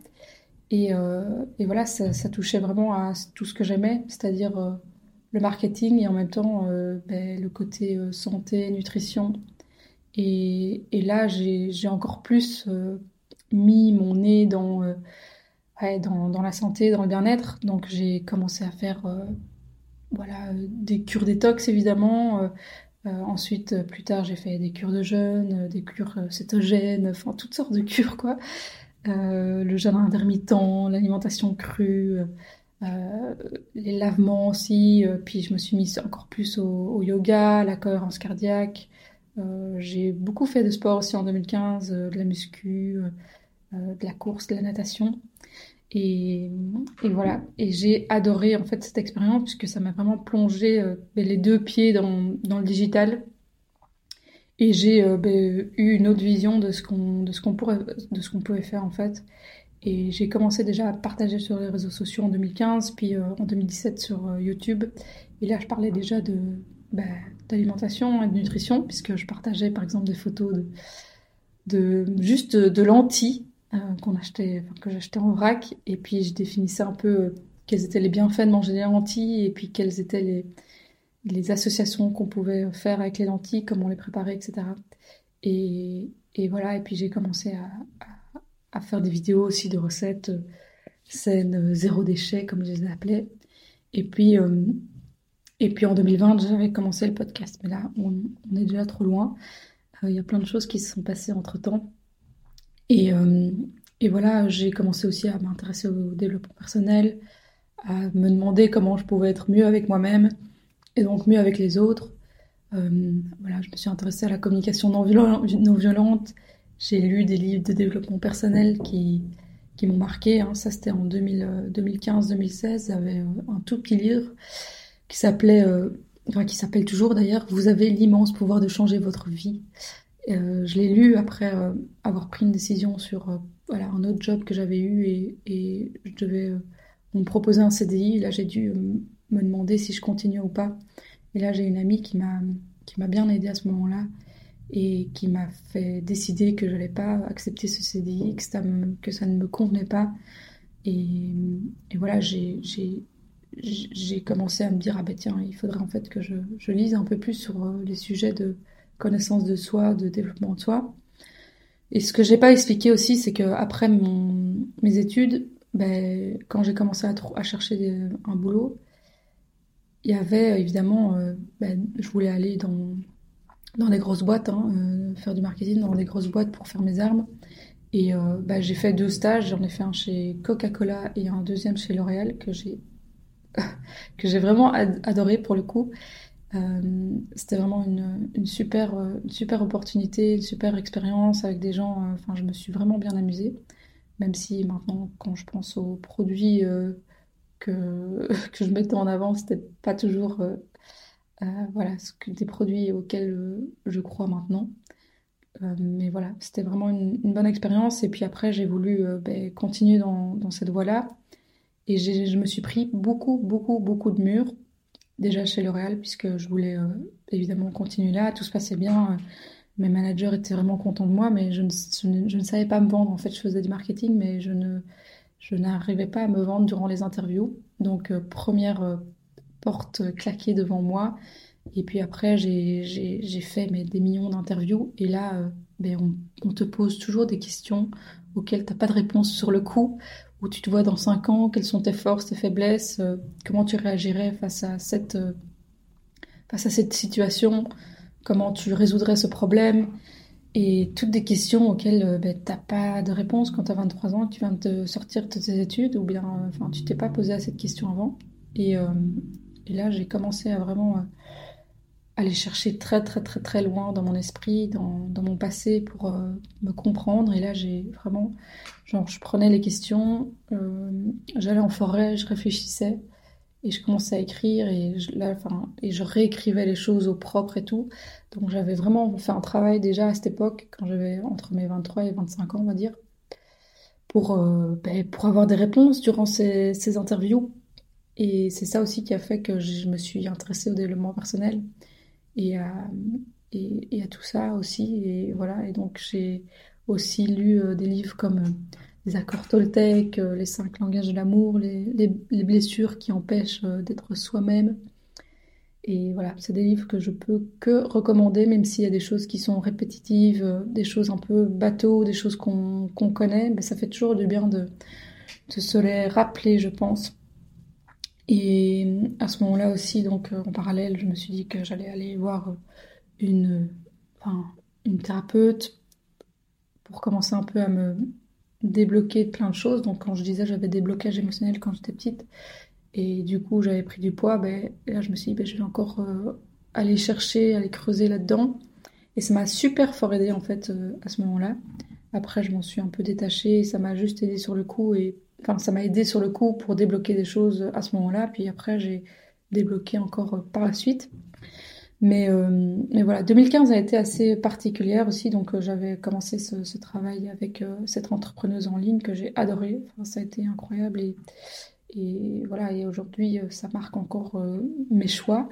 Et, euh, et voilà, ça, ça touchait vraiment à tout ce que j'aimais, c'est-à-dire euh, le marketing et en même temps euh, ben, le côté euh, santé, nutrition. Et, et là, j'ai, j'ai encore plus... Euh, mis mon nez dans, euh, ouais, dans, dans la santé, dans le bien-être. Donc j'ai commencé à faire euh, voilà, des cures détox évidemment. Euh, euh, ensuite, plus tard, j'ai fait des cures de jeûne, euh, des cures euh, cétogènes, enfin toutes sortes de cures, quoi. Euh, le jeûne intermittent, l'alimentation crue, euh, les lavements aussi. Euh, puis je me suis mise encore plus au, au yoga, la cohérence cardiaque. Euh, j'ai beaucoup fait de sport aussi en deux mille quinze, euh, de la muscu, euh, de la course, de la natation. Et, et voilà, et j'ai adoré en fait cette expérience puisque ça m'a vraiment plongé euh, les deux pieds dans, dans le digital. Et j'ai euh, bah, eu une autre vision de ce qu'on, de ce qu'on pourrait, de ce qu'on pouvait faire en fait. Et j'ai commencé déjà à partager sur les réseaux sociaux en deux mille quinze, puis euh, en deux mille dix-sept sur euh, YouTube. Et là, je parlais déjà de, bah, d'alimentation et de nutrition, puisque je partageais par exemple des photos de, de juste de, de lentilles euh, qu'on achetait, enfin, que j'achetais en vrac. Et puis, je définissais un peu euh, quels étaient les bienfaits de manger des lentilles, et puis quelles étaient les, les associations qu'on pouvait faire avec les lentilles, comment les préparer, et cetera. Et, et voilà, et puis j'ai commencé à, à à faire des vidéos aussi de recettes euh, saines, euh, zéro déchet comme je les appelais. Et puis, euh, et puis en deux mille vingt, j'avais commencé le podcast. Mais là, on, on est déjà trop loin. Il euh, y a plein de choses qui se sont passées entre-temps. Et, euh, et voilà, j'ai commencé aussi à m'intéresser au développement personnel, à me demander comment je pouvais être mieux avec moi-même et donc mieux avec les autres. Euh, voilà, je me suis intéressée à la communication non violente, non violente. J'ai lu des livres de développement personnel qui, qui m'ont marqué. Hein. Ça, c'était en deux mille quinze deux mille seize. J'avais un tout petit livre qui s'appelait, euh, enfin, qui s'appelle toujours d'ailleurs, « Vous avez l'immense pouvoir de changer votre vie ». Euh, je l'ai lu après euh, avoir pris une décision sur euh, voilà, un autre job que j'avais eu et, et je devais euh, me proposer un C D I. Là, j'ai dû euh, me demander si je continuais ou pas. Et là, j'ai une amie qui m'a, qui m'a bien aidée à ce moment-là, et qui m'a fait décider que je n'allais pas accepter ce C D I, que ça, me, que ça ne me convenait pas. Et, et voilà, j'ai, j'ai, j'ai commencé à me dire, ah ben tiens, il faudrait en fait que je, je lise un peu plus sur les sujets de connaissance de soi, de développement de soi. Et ce que je n'ai pas expliqué aussi, c'est qu'après mon, mes études, ben, quand j'ai commencé à, à chercher des, un boulot, il y avait évidemment, euh, ben, je voulais aller dans... dans des grosses boîtes, hein, euh, faire du marketing dans des grosses boîtes pour faire mes armes. Et euh, bah, j'ai fait deux stages, j'en ai fait un chez Coca-Cola et un deuxième chez L'Oréal que j'ai, que j'ai vraiment ad- adoré pour le coup. Euh, c'était vraiment une, une, super, une super opportunité, une super expérience avec des gens, enfin euh, je me suis vraiment bien amusée, même si maintenant quand je pense aux produits euh, que, que je mettais en avant, c'était pas toujours... Euh, Euh, voilà, des produits auxquels euh, je crois maintenant. Euh, mais voilà, c'était vraiment une, une bonne expérience. Et puis après, j'ai voulu euh, ben, continuer dans, dans cette voie-là. Et j'ai, je me suis pris beaucoup, beaucoup, beaucoup de murs. Déjà chez L'Oréal, puisque je voulais euh, évidemment continuer là. Tout se passait bien. Euh, mes managers étaient vraiment contents de moi. Mais je ne, je, ne, je ne savais pas me vendre. En fait, je faisais du marketing, mais je, ne, je n'arrivais pas à me vendre durant les interviews. Donc, euh, première... Euh, porte claquée devant moi, et puis après j'ai, j'ai, j'ai fait mais, des millions d'interviews, et là euh, ben, on, on te pose toujours des questions auxquelles t'as pas de réponse sur le coup, où tu te vois dans cinq ans, quelles sont tes forces, tes faiblesses, euh, comment tu réagirais face à cette, euh, face à cette situation, comment tu résoudrais ce problème, et toutes des questions auxquelles euh, ben, t'as pas de réponse quand t'as vingt-trois ans et que tu viens de sortir de tes études, ou bien euh, tu t'es pas posé à cette question avant. Et, euh, et là, j'ai commencé à vraiment euh, aller chercher très, très, très, très loin dans mon esprit, dans, dans mon passé pour euh, me comprendre. Et là, j'ai vraiment, genre, je prenais les questions, euh, j'allais en forêt, je réfléchissais et je commençais à écrire et je, là, enfin, et je réécrivais les choses au propre et tout. Donc, j'avais vraiment fait un travail déjà à cette époque, quand j'avais entre mes vingt-trois et vingt-cinq ans, on va dire, pour, euh, ben, pour avoir des réponses durant ces, ces interviews. Et c'est ça aussi qui a fait que je me suis intéressée au développement personnel et à, et, et à tout ça aussi. Et voilà. Et donc, j'ai aussi lu euh, des livres comme euh, Les accords Toltec, euh, Les cinq langages de l'amour, les, les, les blessures qui empêchent euh, d'être soi-même. Et voilà, c'est des livres que je peux que recommander, même s'il y a des choses qui sont répétitives, euh, des choses un peu bateaux, des choses qu'on, qu'on connaît. Mais ça fait toujours du bien de, de se les rappeler, je pense. Et à ce moment-là aussi, donc en parallèle, je me suis dit que j'allais aller voir une, enfin, une thérapeute pour commencer un peu à me débloquer de plein de choses. Donc quand je disais j'avais des blocages émotionnels quand j'étais petite et du coup j'avais pris du poids, ben, là je me suis dit ben, je vais encore euh, aller chercher, aller creuser là-dedans. Et ça m'a super fort aidée en fait euh, à ce moment-là. Après je m'en suis un peu détachée, ça m'a juste aidée sur le coup et... Enfin, ça m'a aidé sur le coup pour débloquer des choses à ce moment-là. Puis après, j'ai débloqué encore par la suite. Mais, euh, mais voilà, deux mille quinze a été assez particulière aussi, donc euh, j'avais commencé ce, ce travail avec euh, cette entrepreneuse en ligne que j'ai adorée. Enfin, ça a été incroyable et, et voilà, et aujourd'hui ça marque encore euh, mes choix.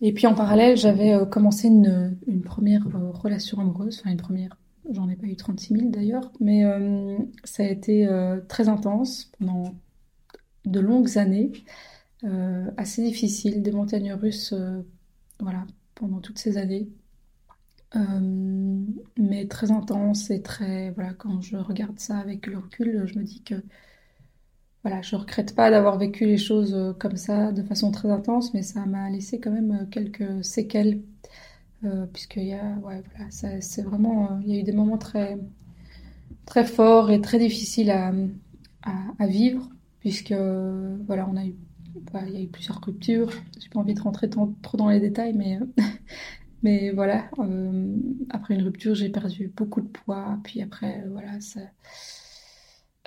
Et puis en parallèle, j'avais euh, commencé une, une première euh, relation amoureuse, enfin une première, j'en ai pas eu trente-six mille d'ailleurs, mais euh, ça a été euh, très intense pendant de longues années, euh, assez difficile, des montagnes russes. Euh, Voilà, pendant toutes ces années, euh, mais très intense et très, voilà, quand je regarde ça avec le recul, je me dis que, voilà, je ne regrette pas d'avoir vécu les choses comme ça, de façon très intense, mais ça m'a laissé quand même quelques séquelles, euh, puisque il y a, ouais, voilà, ça, c'est vraiment, il euh, y a eu des moments très, très forts et très difficiles à, à, à vivre, puisque, euh, voilà, on a eu il y a eu plusieurs ruptures, j'ai pas envie de rentrer tant, trop dans les détails, mais, euh, mais voilà, euh, après une rupture, j'ai perdu beaucoup de poids, puis après, voilà, ça,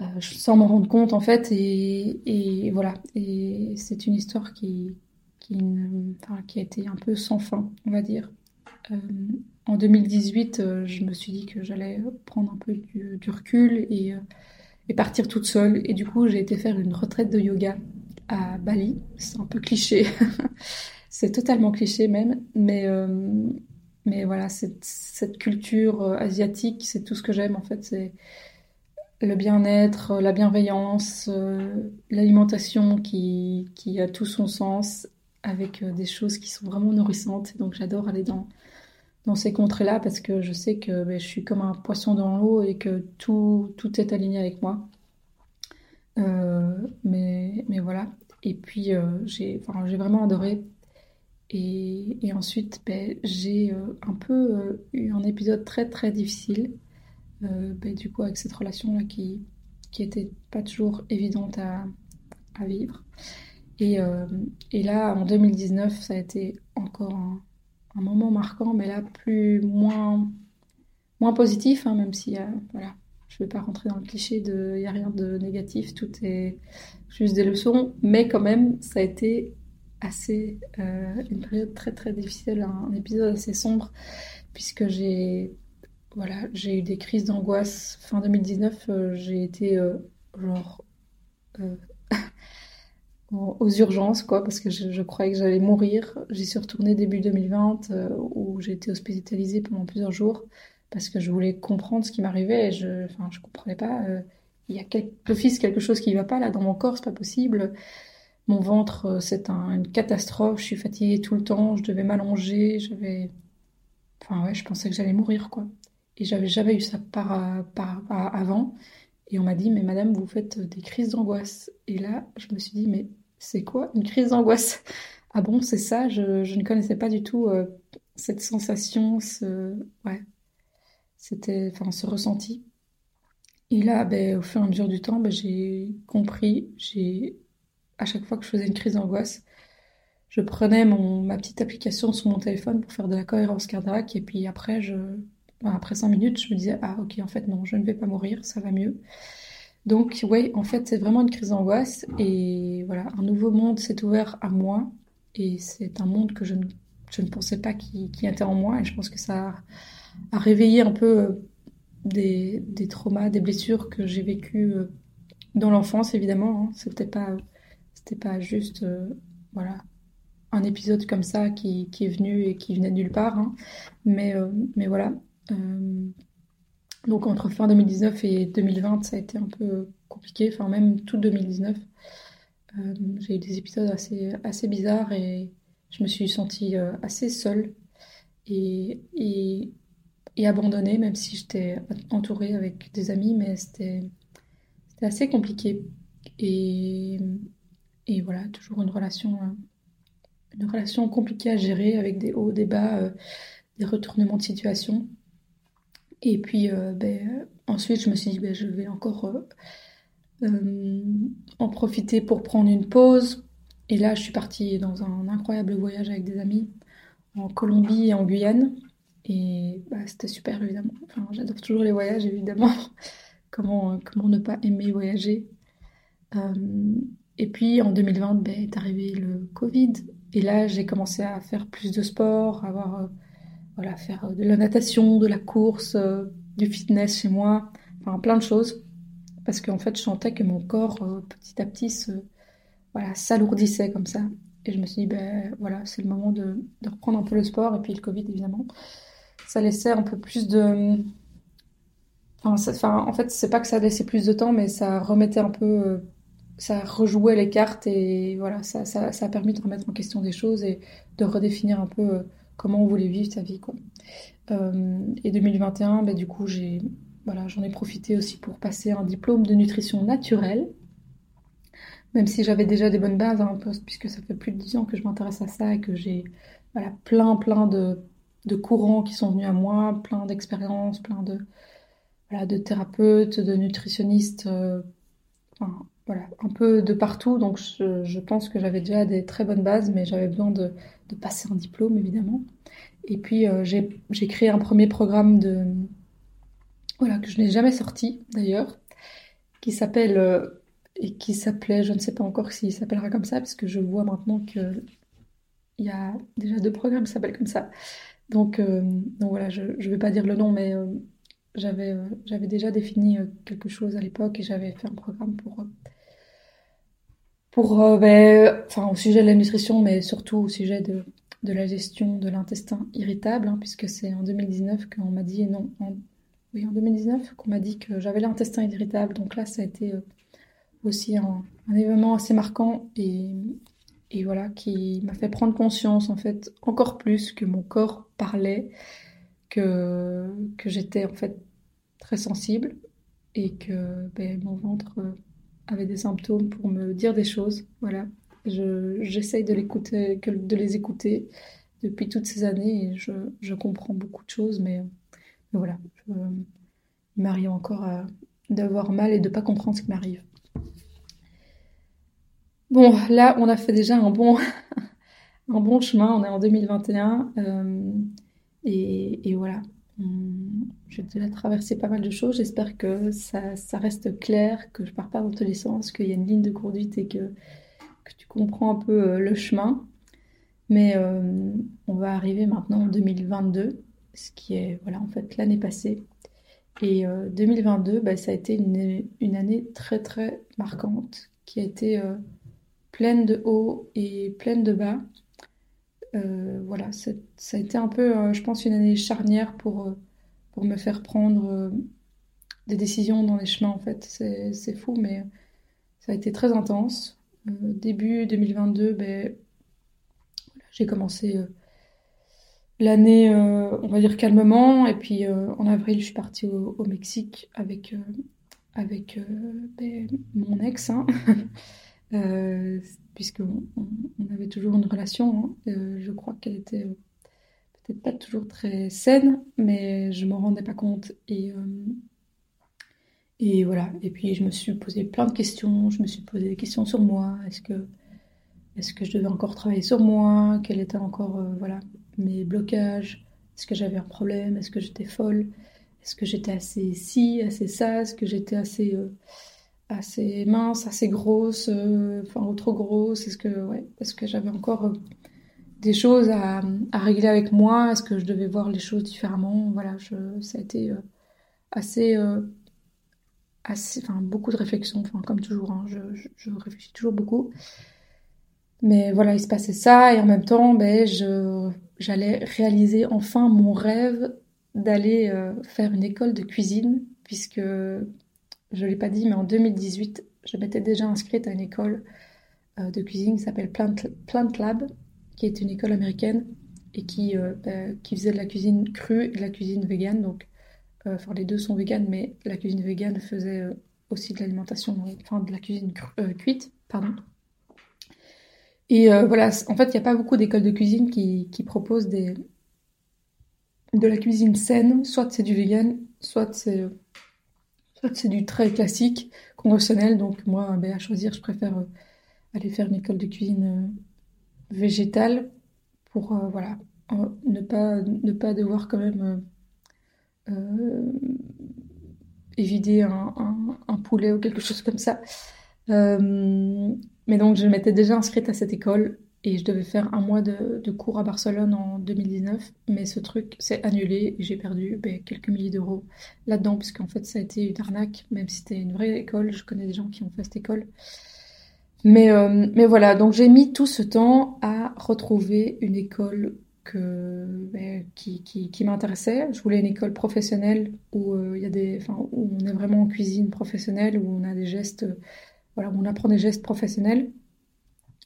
euh, sans m'en rendre compte, en fait, et, et voilà, et c'est une histoire qui, qui, enfin, qui a été un peu sans fin, on va dire. Euh, en deux mille dix-huit, je me suis dit que j'allais prendre un peu du, du recul et, et partir toute seule, et du coup, j'ai été faire une retraite de yoga à Bali, c'est un peu cliché, c'est totalement cliché même, mais, euh, mais voilà, cette, cette culture euh, asiatique, c'est tout ce que j'aime en fait, c'est le bien-être, la bienveillance, euh, l'alimentation qui, qui a tout son sens, avec euh, des choses qui sont vraiment nourrissantes, donc j'adore aller dans, dans ces contrées-là, parce que je sais que ben, je suis comme un poisson dans l'eau, et que tout, tout est aligné avec moi. Euh, mais, mais voilà, et puis euh, j'ai, enfin, j'ai vraiment adoré et, et ensuite ben, j'ai euh, un peu euh, eu un épisode très très difficile euh, ben, du coup avec cette relation là qui, qui était pas toujours évidente à, à vivre et, euh, et là en deux mille dix-neuf ça a été encore un, un moment marquant, mais là plus moins, moins positif hein, même si euh, voilà, je ne vais pas rentrer dans le cliché, de, il n'y a rien de négatif, tout est juste des leçons, mais quand même, ça a été assez, euh, une période très très difficile, un épisode assez sombre, puisque j'ai, voilà, j'ai eu des crises d'angoisse. Fin deux mille dix-neuf, euh, j'ai été euh, genre euh, aux urgences, quoi, parce que je, je croyais que j'allais mourir. J'y suis retournée début deux mille vingt, euh, où j'ai été hospitalisée pendant plusieurs jours, parce que je voulais comprendre ce qui m'arrivait, et je, enfin, je comprenais pas, euh, il y a quelque, d'office quelque chose qui ne va pas, là, dans mon corps, c'est pas possible, mon ventre, euh, c'est un, une catastrophe, je suis fatiguée tout le temps, je devais m'allonger, j'avais, enfin ouais, je pensais que j'allais mourir, quoi, et j'avais jamais eu ça par, par, par avant, et on m'a dit, mais madame, vous faites des crises d'angoisse, et là, je me suis dit, mais c'est quoi une crise d'angoisse? Ah bon, c'est ça, je, je ne connaissais pas du tout euh, cette sensation, ce, ouais, c'était, enfin, ce ressenti. Et là, ben, au fur et à mesure du temps, ben, j'ai compris, j'ai, à chaque fois que je faisais une crise d'angoisse, je prenais mon, ma petite application sur mon téléphone pour faire de la cohérence cardiaque, et puis après, je, enfin, après cinq minutes, je me disais, ah ok, en fait non, je ne vais pas mourir, ça va mieux. Donc ouais, en fait, c'est vraiment une crise d'angoisse, et voilà, un nouveau monde s'est ouvert à moi, et c'est un monde que je ne, je ne pensais pas qui, qui était en moi, et je pense que ça à réveiller un peu des, des traumas, des blessures que j'ai vécues dans l'enfance, évidemment. Hein. C'était pas, c'était pas juste euh, voilà, un épisode comme ça qui, qui est venu et qui venait de nulle part. Hein. Mais, euh, mais voilà. Euh, donc entre fin deux mille dix-neuf et deux mille vingt, ça a été un peu compliqué. Enfin, même tout deux mille dix-neuf, euh, j'ai eu des épisodes assez, assez bizarres et je me suis sentie euh, assez seule. Et... et et abandonnée, même si j'étais entourée avec des amis, mais c'était, c'était assez compliqué. Et, et voilà, toujours une relation, une relation compliquée à gérer, avec des hauts, des bas, euh, des retournements de situation. Et puis, euh, ben, ensuite, je me suis dit, ben, je vais encore euh, euh, en profiter pour prendre une pause. Et là, je suis partie dans un incroyable voyage avec des amis, en Colombie et en Guyane. Et bah, c'était super, évidemment. Enfin, j'adore toujours les voyages, évidemment. comment, comment ne pas aimer voyager? Euh, et puis, en deux mille vingt, bah, est arrivé le Covid. Et là, j'ai commencé à faire plus de sport, à avoir, euh, voilà, faire de la natation, de la course, euh, du fitness chez moi, enfin plein de choses. Parce qu'en fait, je sentais que mon corps, euh, petit à petit, se, voilà, s'alourdissait comme ça. Et je me suis dit, ben voilà, c'est le moment de, de reprendre un peu le sport. Et puis le Covid, évidemment, ça laissait un peu plus de... Enfin, ça, enfin, en fait, c'est pas que ça laissait plus de temps, mais ça remettait un peu... Euh, ça rejouait les cartes et voilà, ça, ça, ça a permis de remettre en question des choses et de redéfinir un peu comment on voulait vivre sa vie, quoi. Euh, et deux mille vingt et un, bah, du coup, j'ai, voilà, j'en ai profité aussi pour passer un diplôme de nutrition naturelle, même si j'avais déjà des bonnes bases, hein, puisque ça fait plus de dix ans que je m'intéresse à ça et que j'ai voilà, plein, plein de, de courants qui sont venus à moi, plein d'expériences, plein de, voilà, de thérapeutes, de nutritionnistes, euh, enfin, voilà, un peu de partout, donc je, je pense que j'avais déjà des très bonnes bases, mais j'avais besoin de, de passer un diplôme, évidemment. Et puis, euh, j'ai, j'ai créé un premier programme de, voilà, que je n'ai jamais sorti, d'ailleurs, qui s'appelle, euh, et qui s'appelait, je ne sais pas encore s'il s'appellera comme ça, parce que je vois maintenant qu'il y a déjà deux programmes qui s'appellent comme ça. Donc, euh, donc voilà, je ne vais pas dire le nom, mais... Euh, J'avais, euh, j'avais déjà défini euh, quelque chose à l'époque et j'avais fait un programme pour, euh, pour euh, ben, enfin, au sujet de la nutrition, mais surtout au sujet de, de la gestion de l'intestin irritable, hein, puisque c'est en deux mille dix-neuf qu'on m'a dit, non, en, oui, en deux mille dix-neuf qu'on m'a dit que j'avais l'intestin irritable. Donc là, ça a été euh, aussi un, un événement assez marquant et, et voilà, qui m'a fait prendre conscience, en fait, encore plus que mon corps parlait. Que, que j'étais en fait très sensible et que ben, mon ventre avait des symptômes pour me dire des choses. Voilà, je, j'essaye de, l'écouter, que, de les écouter depuis toutes ces années et je, je comprends beaucoup de choses, mais, mais voilà, je, il m'arrive encore à, d'avoir mal et de ne pas comprendre ce qui m'arrive. Bon, là, on a fait déjà un bon, un bon chemin, on est en deux mille vingt et un. Euh, Et, et voilà, j'ai déjà traversé pas mal de choses, j'espère que ça, ça reste clair, que je pars pas dans tous les sens, qu'il y a une ligne de conduite et que, que tu comprends un peu le chemin. Mais euh, on va arriver maintenant en deux mille vingt-deux, ce qui est voilà, en fait l'année passée. Et euh, deux mille vingt-deux, bah, ça a été une, une année très très marquante, qui a été euh, pleine de hauts et pleine de bas. Euh, voilà, ça, ça a été un peu, euh, je pense, une année charnière pour, euh, pour me faire prendre euh, des décisions dans les chemins, en fait. C'est, c'est fou, mais ça a été très intense. Euh, début deux mille vingt-deux, ben, voilà, j'ai commencé euh, l'année, euh, on va dire, calmement. Et puis, euh, en avril, je suis partie au, au Mexique avec, euh, avec euh, ben, mon ex, hein. Euh, puisqu'on on, on avait toujours une relation, hein. euh, je crois qu'elle était euh, peut-être pas toujours très saine, mais je m'en rendais pas compte et, euh, et voilà, et puis je me suis posé plein de questions, je me suis posé des questions sur moi, est-ce que, est-ce que je devais encore travailler sur moi, quels étaient encore euh, voilà, mes blocages, est-ce que j'avais un problème, est-ce que j'étais folle, est-ce que j'étais assez ci, assez ça, est-ce que j'étais assez... Euh, assez mince, assez grosse, euh, enfin trop grosse, est-ce que, ouais, est-ce que j'avais encore euh, des choses à, à régler avec moi, est-ce que je devais voir les choses différemment, voilà, je, ça a été euh, assez, euh, assez, enfin beaucoup de réflexions, enfin comme toujours, hein, je, je, je réfléchis toujours beaucoup, mais voilà, il se passait ça, et en même temps, ben, je, j'allais réaliser enfin mon rêve d'aller euh, faire une école de cuisine, puisque... Je ne l'ai pas dit, mais en deux mille dix-huit, je m'étais déjà inscrite à une école euh, de cuisine qui s'appelle Plant, Plant Lab, qui est une école américaine et qui, euh, bah, qui faisait de la cuisine crue et de la cuisine végane. Donc, euh, enfin, les deux sont véganes, mais la cuisine végane faisait euh, aussi de l'alimentation, enfin de la cuisine cru, euh, cuite, pardon. Et euh, voilà, en fait, il n'y a pas beaucoup d'écoles de cuisine qui, qui proposent des, de la cuisine saine. Soit c'est du végane, soit c'est... Euh, C'est du très classique, conventionnel, donc moi, ben, à choisir, je préfère euh, aller faire une école de cuisine euh, végétale pour euh, voilà, euh, ne, pas, ne pas devoir quand même euh, euh, évider un, un, un poulet ou quelque chose comme ça. Euh, mais donc, je m'étais déjà inscrite à cette école Et je devais faire un mois de, de cours à Barcelone en deux mille dix-neuf, mais ce truc s'est annulé et j'ai perdu ben, quelques milliers d'euros là-dedans, puisqu'en fait ça a été une arnaque, même si c'était une vraie école, je connais des gens qui ont fait cette école. Mais, euh, mais voilà, donc j'ai mis tout ce temps à retrouver une école que, ben, qui, qui, qui m'intéressait. Je voulais une école professionnelle où, euh, y a des, enfin, où on est vraiment en cuisine professionnelle, où on a des gestes, euh, voilà, où on apprend des gestes professionnels.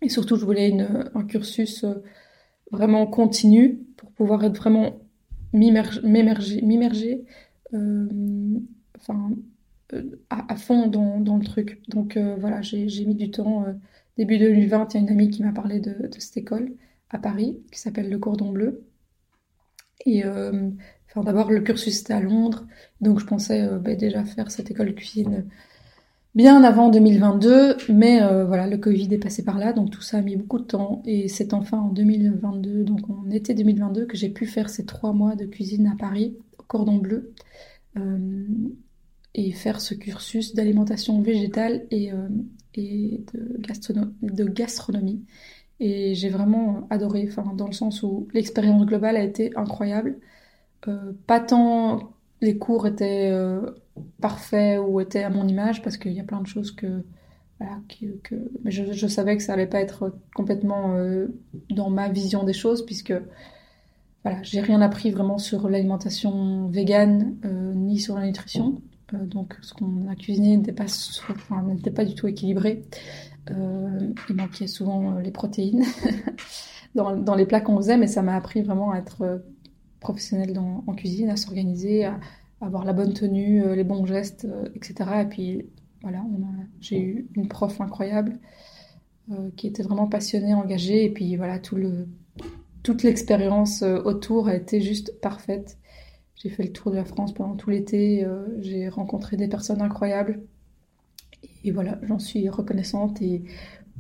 Et surtout, je voulais une, un cursus vraiment continu pour pouvoir être vraiment m'immerger, m'immerger, m'immerger euh, enfin, euh, à, à fond dans, dans le truc. Donc euh, voilà, j'ai, j'ai mis du temps. Euh, début deux mille vingt, il y a une amie qui m'a parlé de, de cette école à Paris, qui s'appelle Le Cordon Bleu. Et euh, enfin, d'abord, le cursus était à Londres. Donc je pensais euh, bah, déjà faire cette école cuisine bien avant deux mille vingt-deux, mais euh, voilà, le Covid est passé par là, donc tout ça a mis beaucoup de temps. Et c'est enfin en deux mille vingt-deux, donc en été deux mille vingt-deux, que j'ai pu faire ces trois mois de cuisine à Paris, au Cordon Bleu, euh, et faire ce cursus d'alimentation végétale et, euh, et de, gastrono- de gastronomie. Et j'ai vraiment adoré, enfin, dans le sens où l'expérience globale a été incroyable. Euh, pas tant les cours étaient Euh, parfait ou était à mon image, parce qu'il y a plein de choses que, voilà, que, que mais je, je savais que ça allait pas être complètement euh, dans ma vision des choses, puisque voilà, j'ai rien appris vraiment sur l'alimentation végane euh, ni sur la nutrition, euh, donc ce qu'on a cuisiné n'était pas, enfin, n'était pas du tout équilibré, euh, il manquait souvent euh, les protéines dans, dans les plats qu'on faisait, mais ça m'a appris vraiment à être professionnelle dans, en cuisine, à s'organiser, à avoir la bonne tenue, les bons gestes, et cetera. Et puis, voilà, on a, j'ai eu une prof incroyable euh, qui était vraiment passionnée, engagée. Et puis, voilà, tout le, toute l'expérience autour a été juste parfaite. J'ai fait le tour de la France pendant tout l'été. Euh, j'ai rencontré des personnes incroyables. Et voilà, j'en suis reconnaissante. Et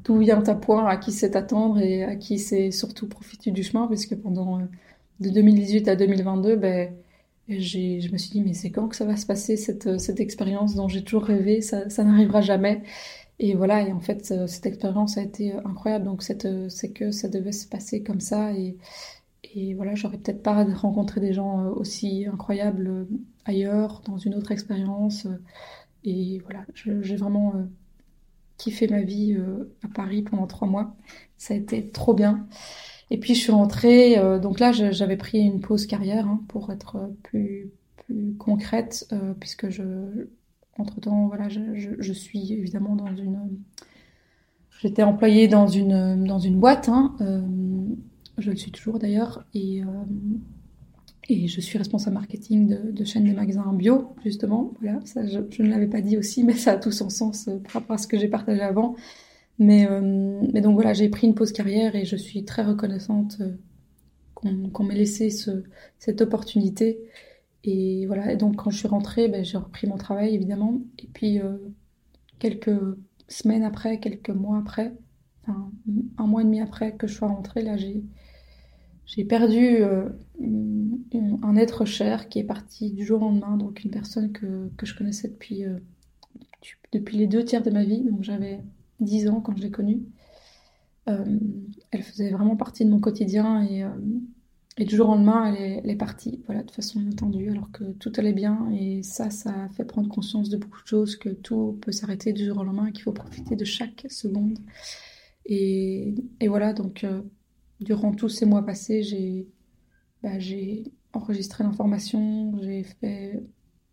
tout vient à point à qui sait attendre et à qui sait surtout profiter du chemin, puisque pendant euh, de deux mille dix-huit à deux mille vingt-deux, ben, Et j'ai, je me suis dit, mais c'est quand que ça va se passer, cette, cette expérience dont j'ai toujours rêvé, ça, ça n'arrivera jamais. Et voilà, et en fait, cette expérience a été incroyable. Donc, cette, c'est que ça devait se passer comme ça. Et, et voilà, j'aurais peut-être pas rencontré des gens aussi incroyables ailleurs, dans une autre expérience. Et voilà, je, j'ai vraiment euh, kiffé ma vie euh, à Paris pendant trois mois. Ça a été trop bien. Et puis je suis rentrée, euh, donc là je, j'avais pris une pause carrière hein, pour être plus, plus concrète, euh, puisque je, entre-temps, voilà, je, je, je suis évidemment dans une... J'étais employée dans une, dans une boîte, hein, euh, je le suis toujours d'ailleurs, et, euh, et je suis responsable marketing de, de chaîne des magasins bio, justement. Voilà, ça, je, je ne l'avais pas dit aussi, mais ça a tout son sens euh, par rapport à ce que j'ai partagé avant. Mais, euh, mais donc voilà, j'ai pris une pause carrière et je suis très reconnaissante euh, qu'on, qu'on m'ait laissé ce, cette opportunité. Et voilà, et donc quand je suis rentrée, ben, j'ai repris mon travail évidemment. Et puis euh, quelques semaines après, quelques mois après, enfin, un mois et demi après que je sois rentrée, là j'ai, j'ai perdu euh, une, un être cher qui est parti du jour au lendemain. Donc une personne que, que je connaissais depuis, euh, depuis les deux tiers de ma vie, donc j'avais dix ans quand je l'ai connue. Euh, elle faisait vraiment partie de mon quotidien et, euh, et du jour au lendemain, elle est, elle est partie, voilà, de façon inattendue, alors que tout allait bien. Et ça, ça fait prendre conscience de beaucoup de choses, que tout peut s'arrêter du jour au lendemain et qu'il faut profiter de chaque seconde. Et, et voilà, donc euh, durant tous ces mois passés, j'ai, bah, j'ai enregistré l'information, j'ai fait,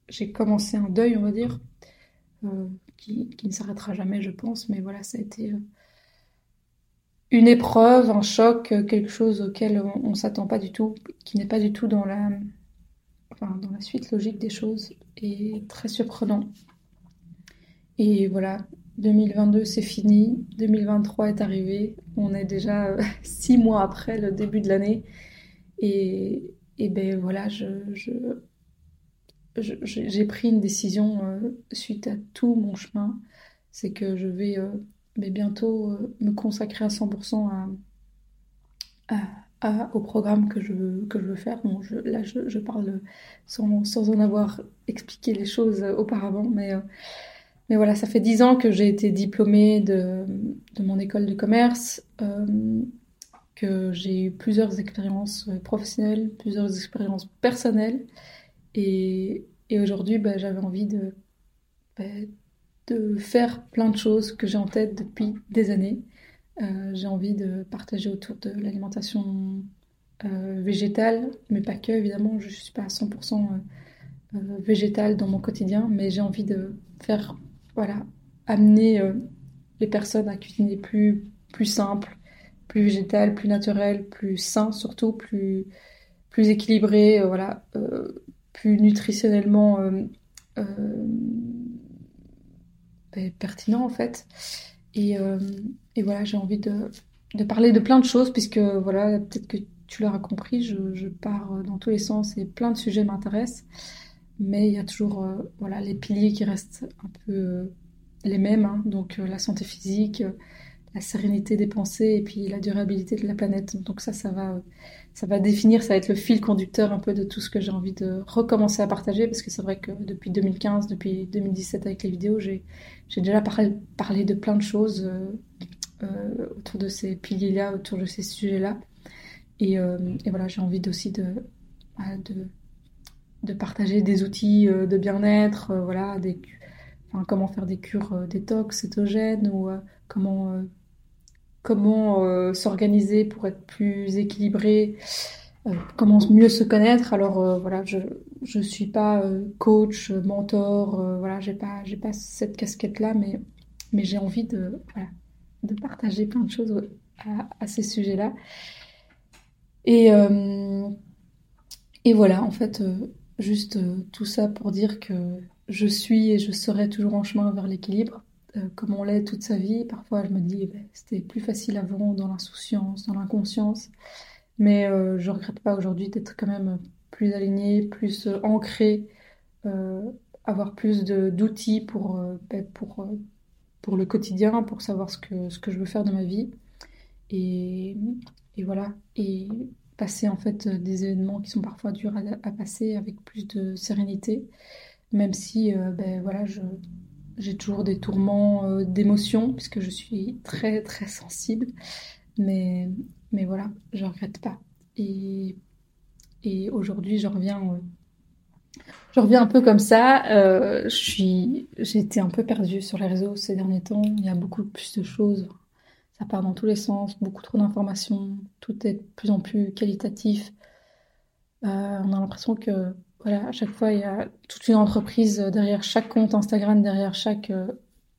j'ai commencé un deuil, on va dire. Euh, Qui, qui ne s'arrêtera jamais, je pense, mais voilà, ça a été une épreuve, un choc, quelque chose auquel on ne s'attend pas du tout, qui n'est pas du tout dans la, enfin, dans la suite logique des choses, et très surprenant. Et voilà, deux mille vingt-deux, c'est fini, deux mille vingt-trois est arrivé, on est déjà six mois après le début de l'année, et, et ben voilà, je... je... Je, j'ai pris une décision euh, suite à tout mon chemin, c'est que je vais euh, mais bientôt euh, me consacrer à cent pour cent à, à, à, au programme que je veux, que je veux faire. Bon, je, là, je, je parle sans, sans en avoir expliqué les choses auparavant, mais, euh, mais voilà, ça fait dix ans que j'ai été diplômée de, de mon école de commerce, euh, que j'ai eu plusieurs expériences professionnelles, plusieurs expériences personnelles. Et, et aujourd'hui, bah, j'avais envie de, bah, de faire plein de choses que j'ai en tête depuis des années. Euh, j'ai envie de partager autour de l'alimentation euh, végétale, mais pas que, évidemment. Je ne suis pas à cent pour cent euh, euh, végétale dans mon quotidien, mais j'ai envie de faire, voilà, amener euh, les personnes à cuisiner plus, plus simple, plus végétal, plus naturel, plus sain surtout, plus, plus équilibré, euh, voilà, euh, plus nutritionnellement euh, euh, ben, pertinent en fait. Et, euh, et voilà, j'ai envie de, de parler de plein de choses, puisque voilà, peut-être que tu l'auras compris, je, je pars dans tous les sens et plein de sujets m'intéressent, mais il y a toujours euh, voilà, les piliers qui restent un peu euh, les mêmes, hein, donc euh, la santé physique, euh, la sérénité des pensées et puis la durabilité de la planète. Donc ça, ça va, ça va définir, ça va être le fil conducteur un peu de tout ce que j'ai envie de recommencer à partager, parce que c'est vrai que depuis deux mille quinze, depuis deux mille dix-sept avec les vidéos, j'ai, j'ai déjà par- parlé de plein de choses euh, euh, autour de ces piliers-là, autour de ces sujets-là. Et, euh, et voilà, j'ai envie aussi de, de, de partager des outils de bien-être, euh, voilà, des, enfin, comment faire des cures euh, détox, cétogènes, ou euh, comment... Euh, comment euh, s'organiser pour être plus équilibré, euh, comment mieux se connaître. Alors euh, voilà, je je suis pas euh, coach, mentor, euh, voilà, j'ai pas j'ai pas cette casquette là, mais mais j'ai envie de voilà de partager plein de choses à, à ces sujets là. Et euh, et voilà, en fait, euh, juste euh, tout ça pour dire que je suis et je serai toujours en chemin vers l'équilibre. Euh, comme on l'est toute sa vie. Parfois, je me dis, bah, c'était plus facile avant, dans l'insouciance, dans l'inconscience. Mais euh, je ne regrette pas aujourd'hui d'être quand même plus alignée, plus euh, ancrée, euh, avoir plus de, d'outils pour, euh, bah, pour, euh, pour le quotidien, pour savoir ce que, ce que je veux faire de ma vie. Et, et voilà. Et passer en fait des événements qui sont parfois durs à, à passer avec plus de sérénité. Même si, euh, bah, voilà, je... J'ai toujours des tourments euh, d'émotions, puisque je suis très très sensible. Mais, mais voilà, je ne regrette pas. Et, et aujourd'hui, je reviens, euh, je reviens un peu comme ça. Euh, je suis, j'ai été un peu perdue sur les réseaux ces derniers temps. Il y a beaucoup plus de choses. Ça part dans tous les sens, beaucoup trop d'informations. Tout est de plus en plus qualitatif. Euh, on a l'impression que... Voilà, à chaque fois, il y a toute une entreprise derrière chaque compte Instagram, derrière chaque euh,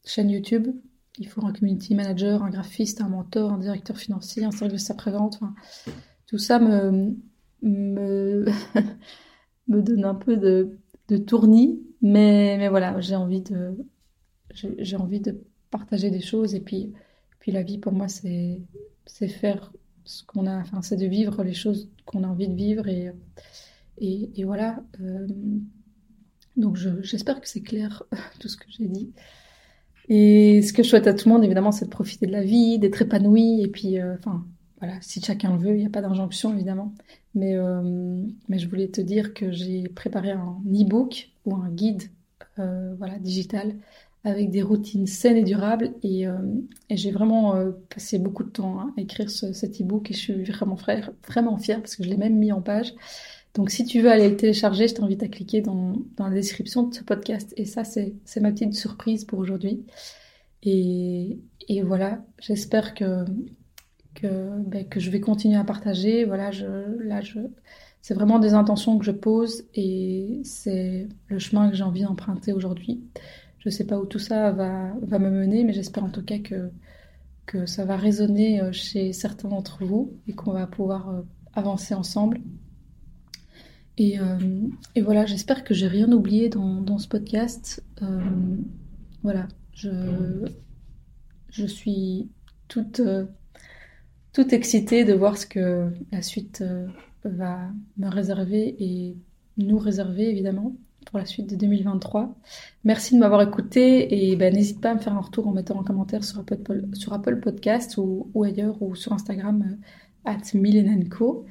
chaîne YouTube. Il faut un community manager, un graphiste, un mentor, un directeur financier, un service après-vente. Enfin, tout ça me, me, me donne un peu de, de tournis. Mais, mais voilà, j'ai envie, de, j'ai, j'ai envie de partager des choses. Et puis, puis la vie, pour moi, c'est, c'est faire ce qu'on a... Enfin, c'est de vivre les choses qu'on a envie de vivre et... Et, et voilà, euh, donc je, j'espère que c'est clair tout ce que j'ai dit. Et ce que je souhaite à tout le monde, évidemment, c'est de profiter de la vie, d'être épanoui. Et puis, euh, enfin, voilà, si chacun le veut, il n'y a pas d'injonction, évidemment. Mais, euh, mais je voulais te dire que j'ai préparé un e-book ou un guide euh, voilà, digital avec des routines saines et durables. Et, euh, et j'ai vraiment euh, passé beaucoup de temps hein, à écrire ce, cet e-book. Et je suis vraiment, frère, vraiment fière parce que je l'ai même mis en page. Donc si tu veux aller le télécharger, je t'invite à cliquer dans, dans la description de ce podcast. Et ça, c'est, c'est ma petite surprise pour aujourd'hui. Et, et voilà, j'espère que, que, ben, que je vais continuer à partager. Voilà, je, là, je, c'est vraiment des intentions que je pose et c'est le chemin que j'ai envie d'emprunter aujourd'hui. Je ne sais pas où tout ça va, va me mener, mais j'espère en tout cas que, que ça va résonner chez certains d'entre vous et qu'on va pouvoir avancer ensemble. Et, euh, et voilà, j'espère que j'ai rien oublié dans, dans ce podcast. Euh, voilà, je, je suis toute, euh, toute excitée de voir ce que la suite euh, va me réserver et nous réserver, évidemment, pour la suite de deux mille vingt-trois. Merci de m'avoir écouté et ben, n'hésite pas à me faire un retour en mettant en commentaire sur Apple, sur Apple Podcast ou, ou ailleurs ou sur Instagram euh, at milen and co.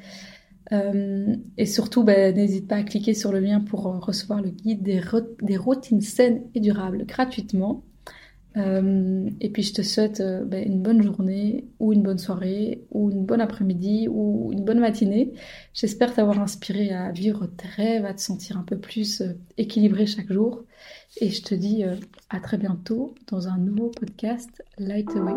Euh, et surtout, bah, n'hésite pas à cliquer sur le lien pour euh, recevoir le guide des, re- des routines saines et durables gratuitement. Euh, et puis je te souhaite euh, bah, une bonne journée ou une bonne soirée ou une bonne après-midi ou une bonne matinée. J'espère t'avoir inspiré à vivre tes rêves, à te sentir un peu plus euh, équilibré chaque jour. Et je te dis euh, à très bientôt dans un nouveau podcast Light Away.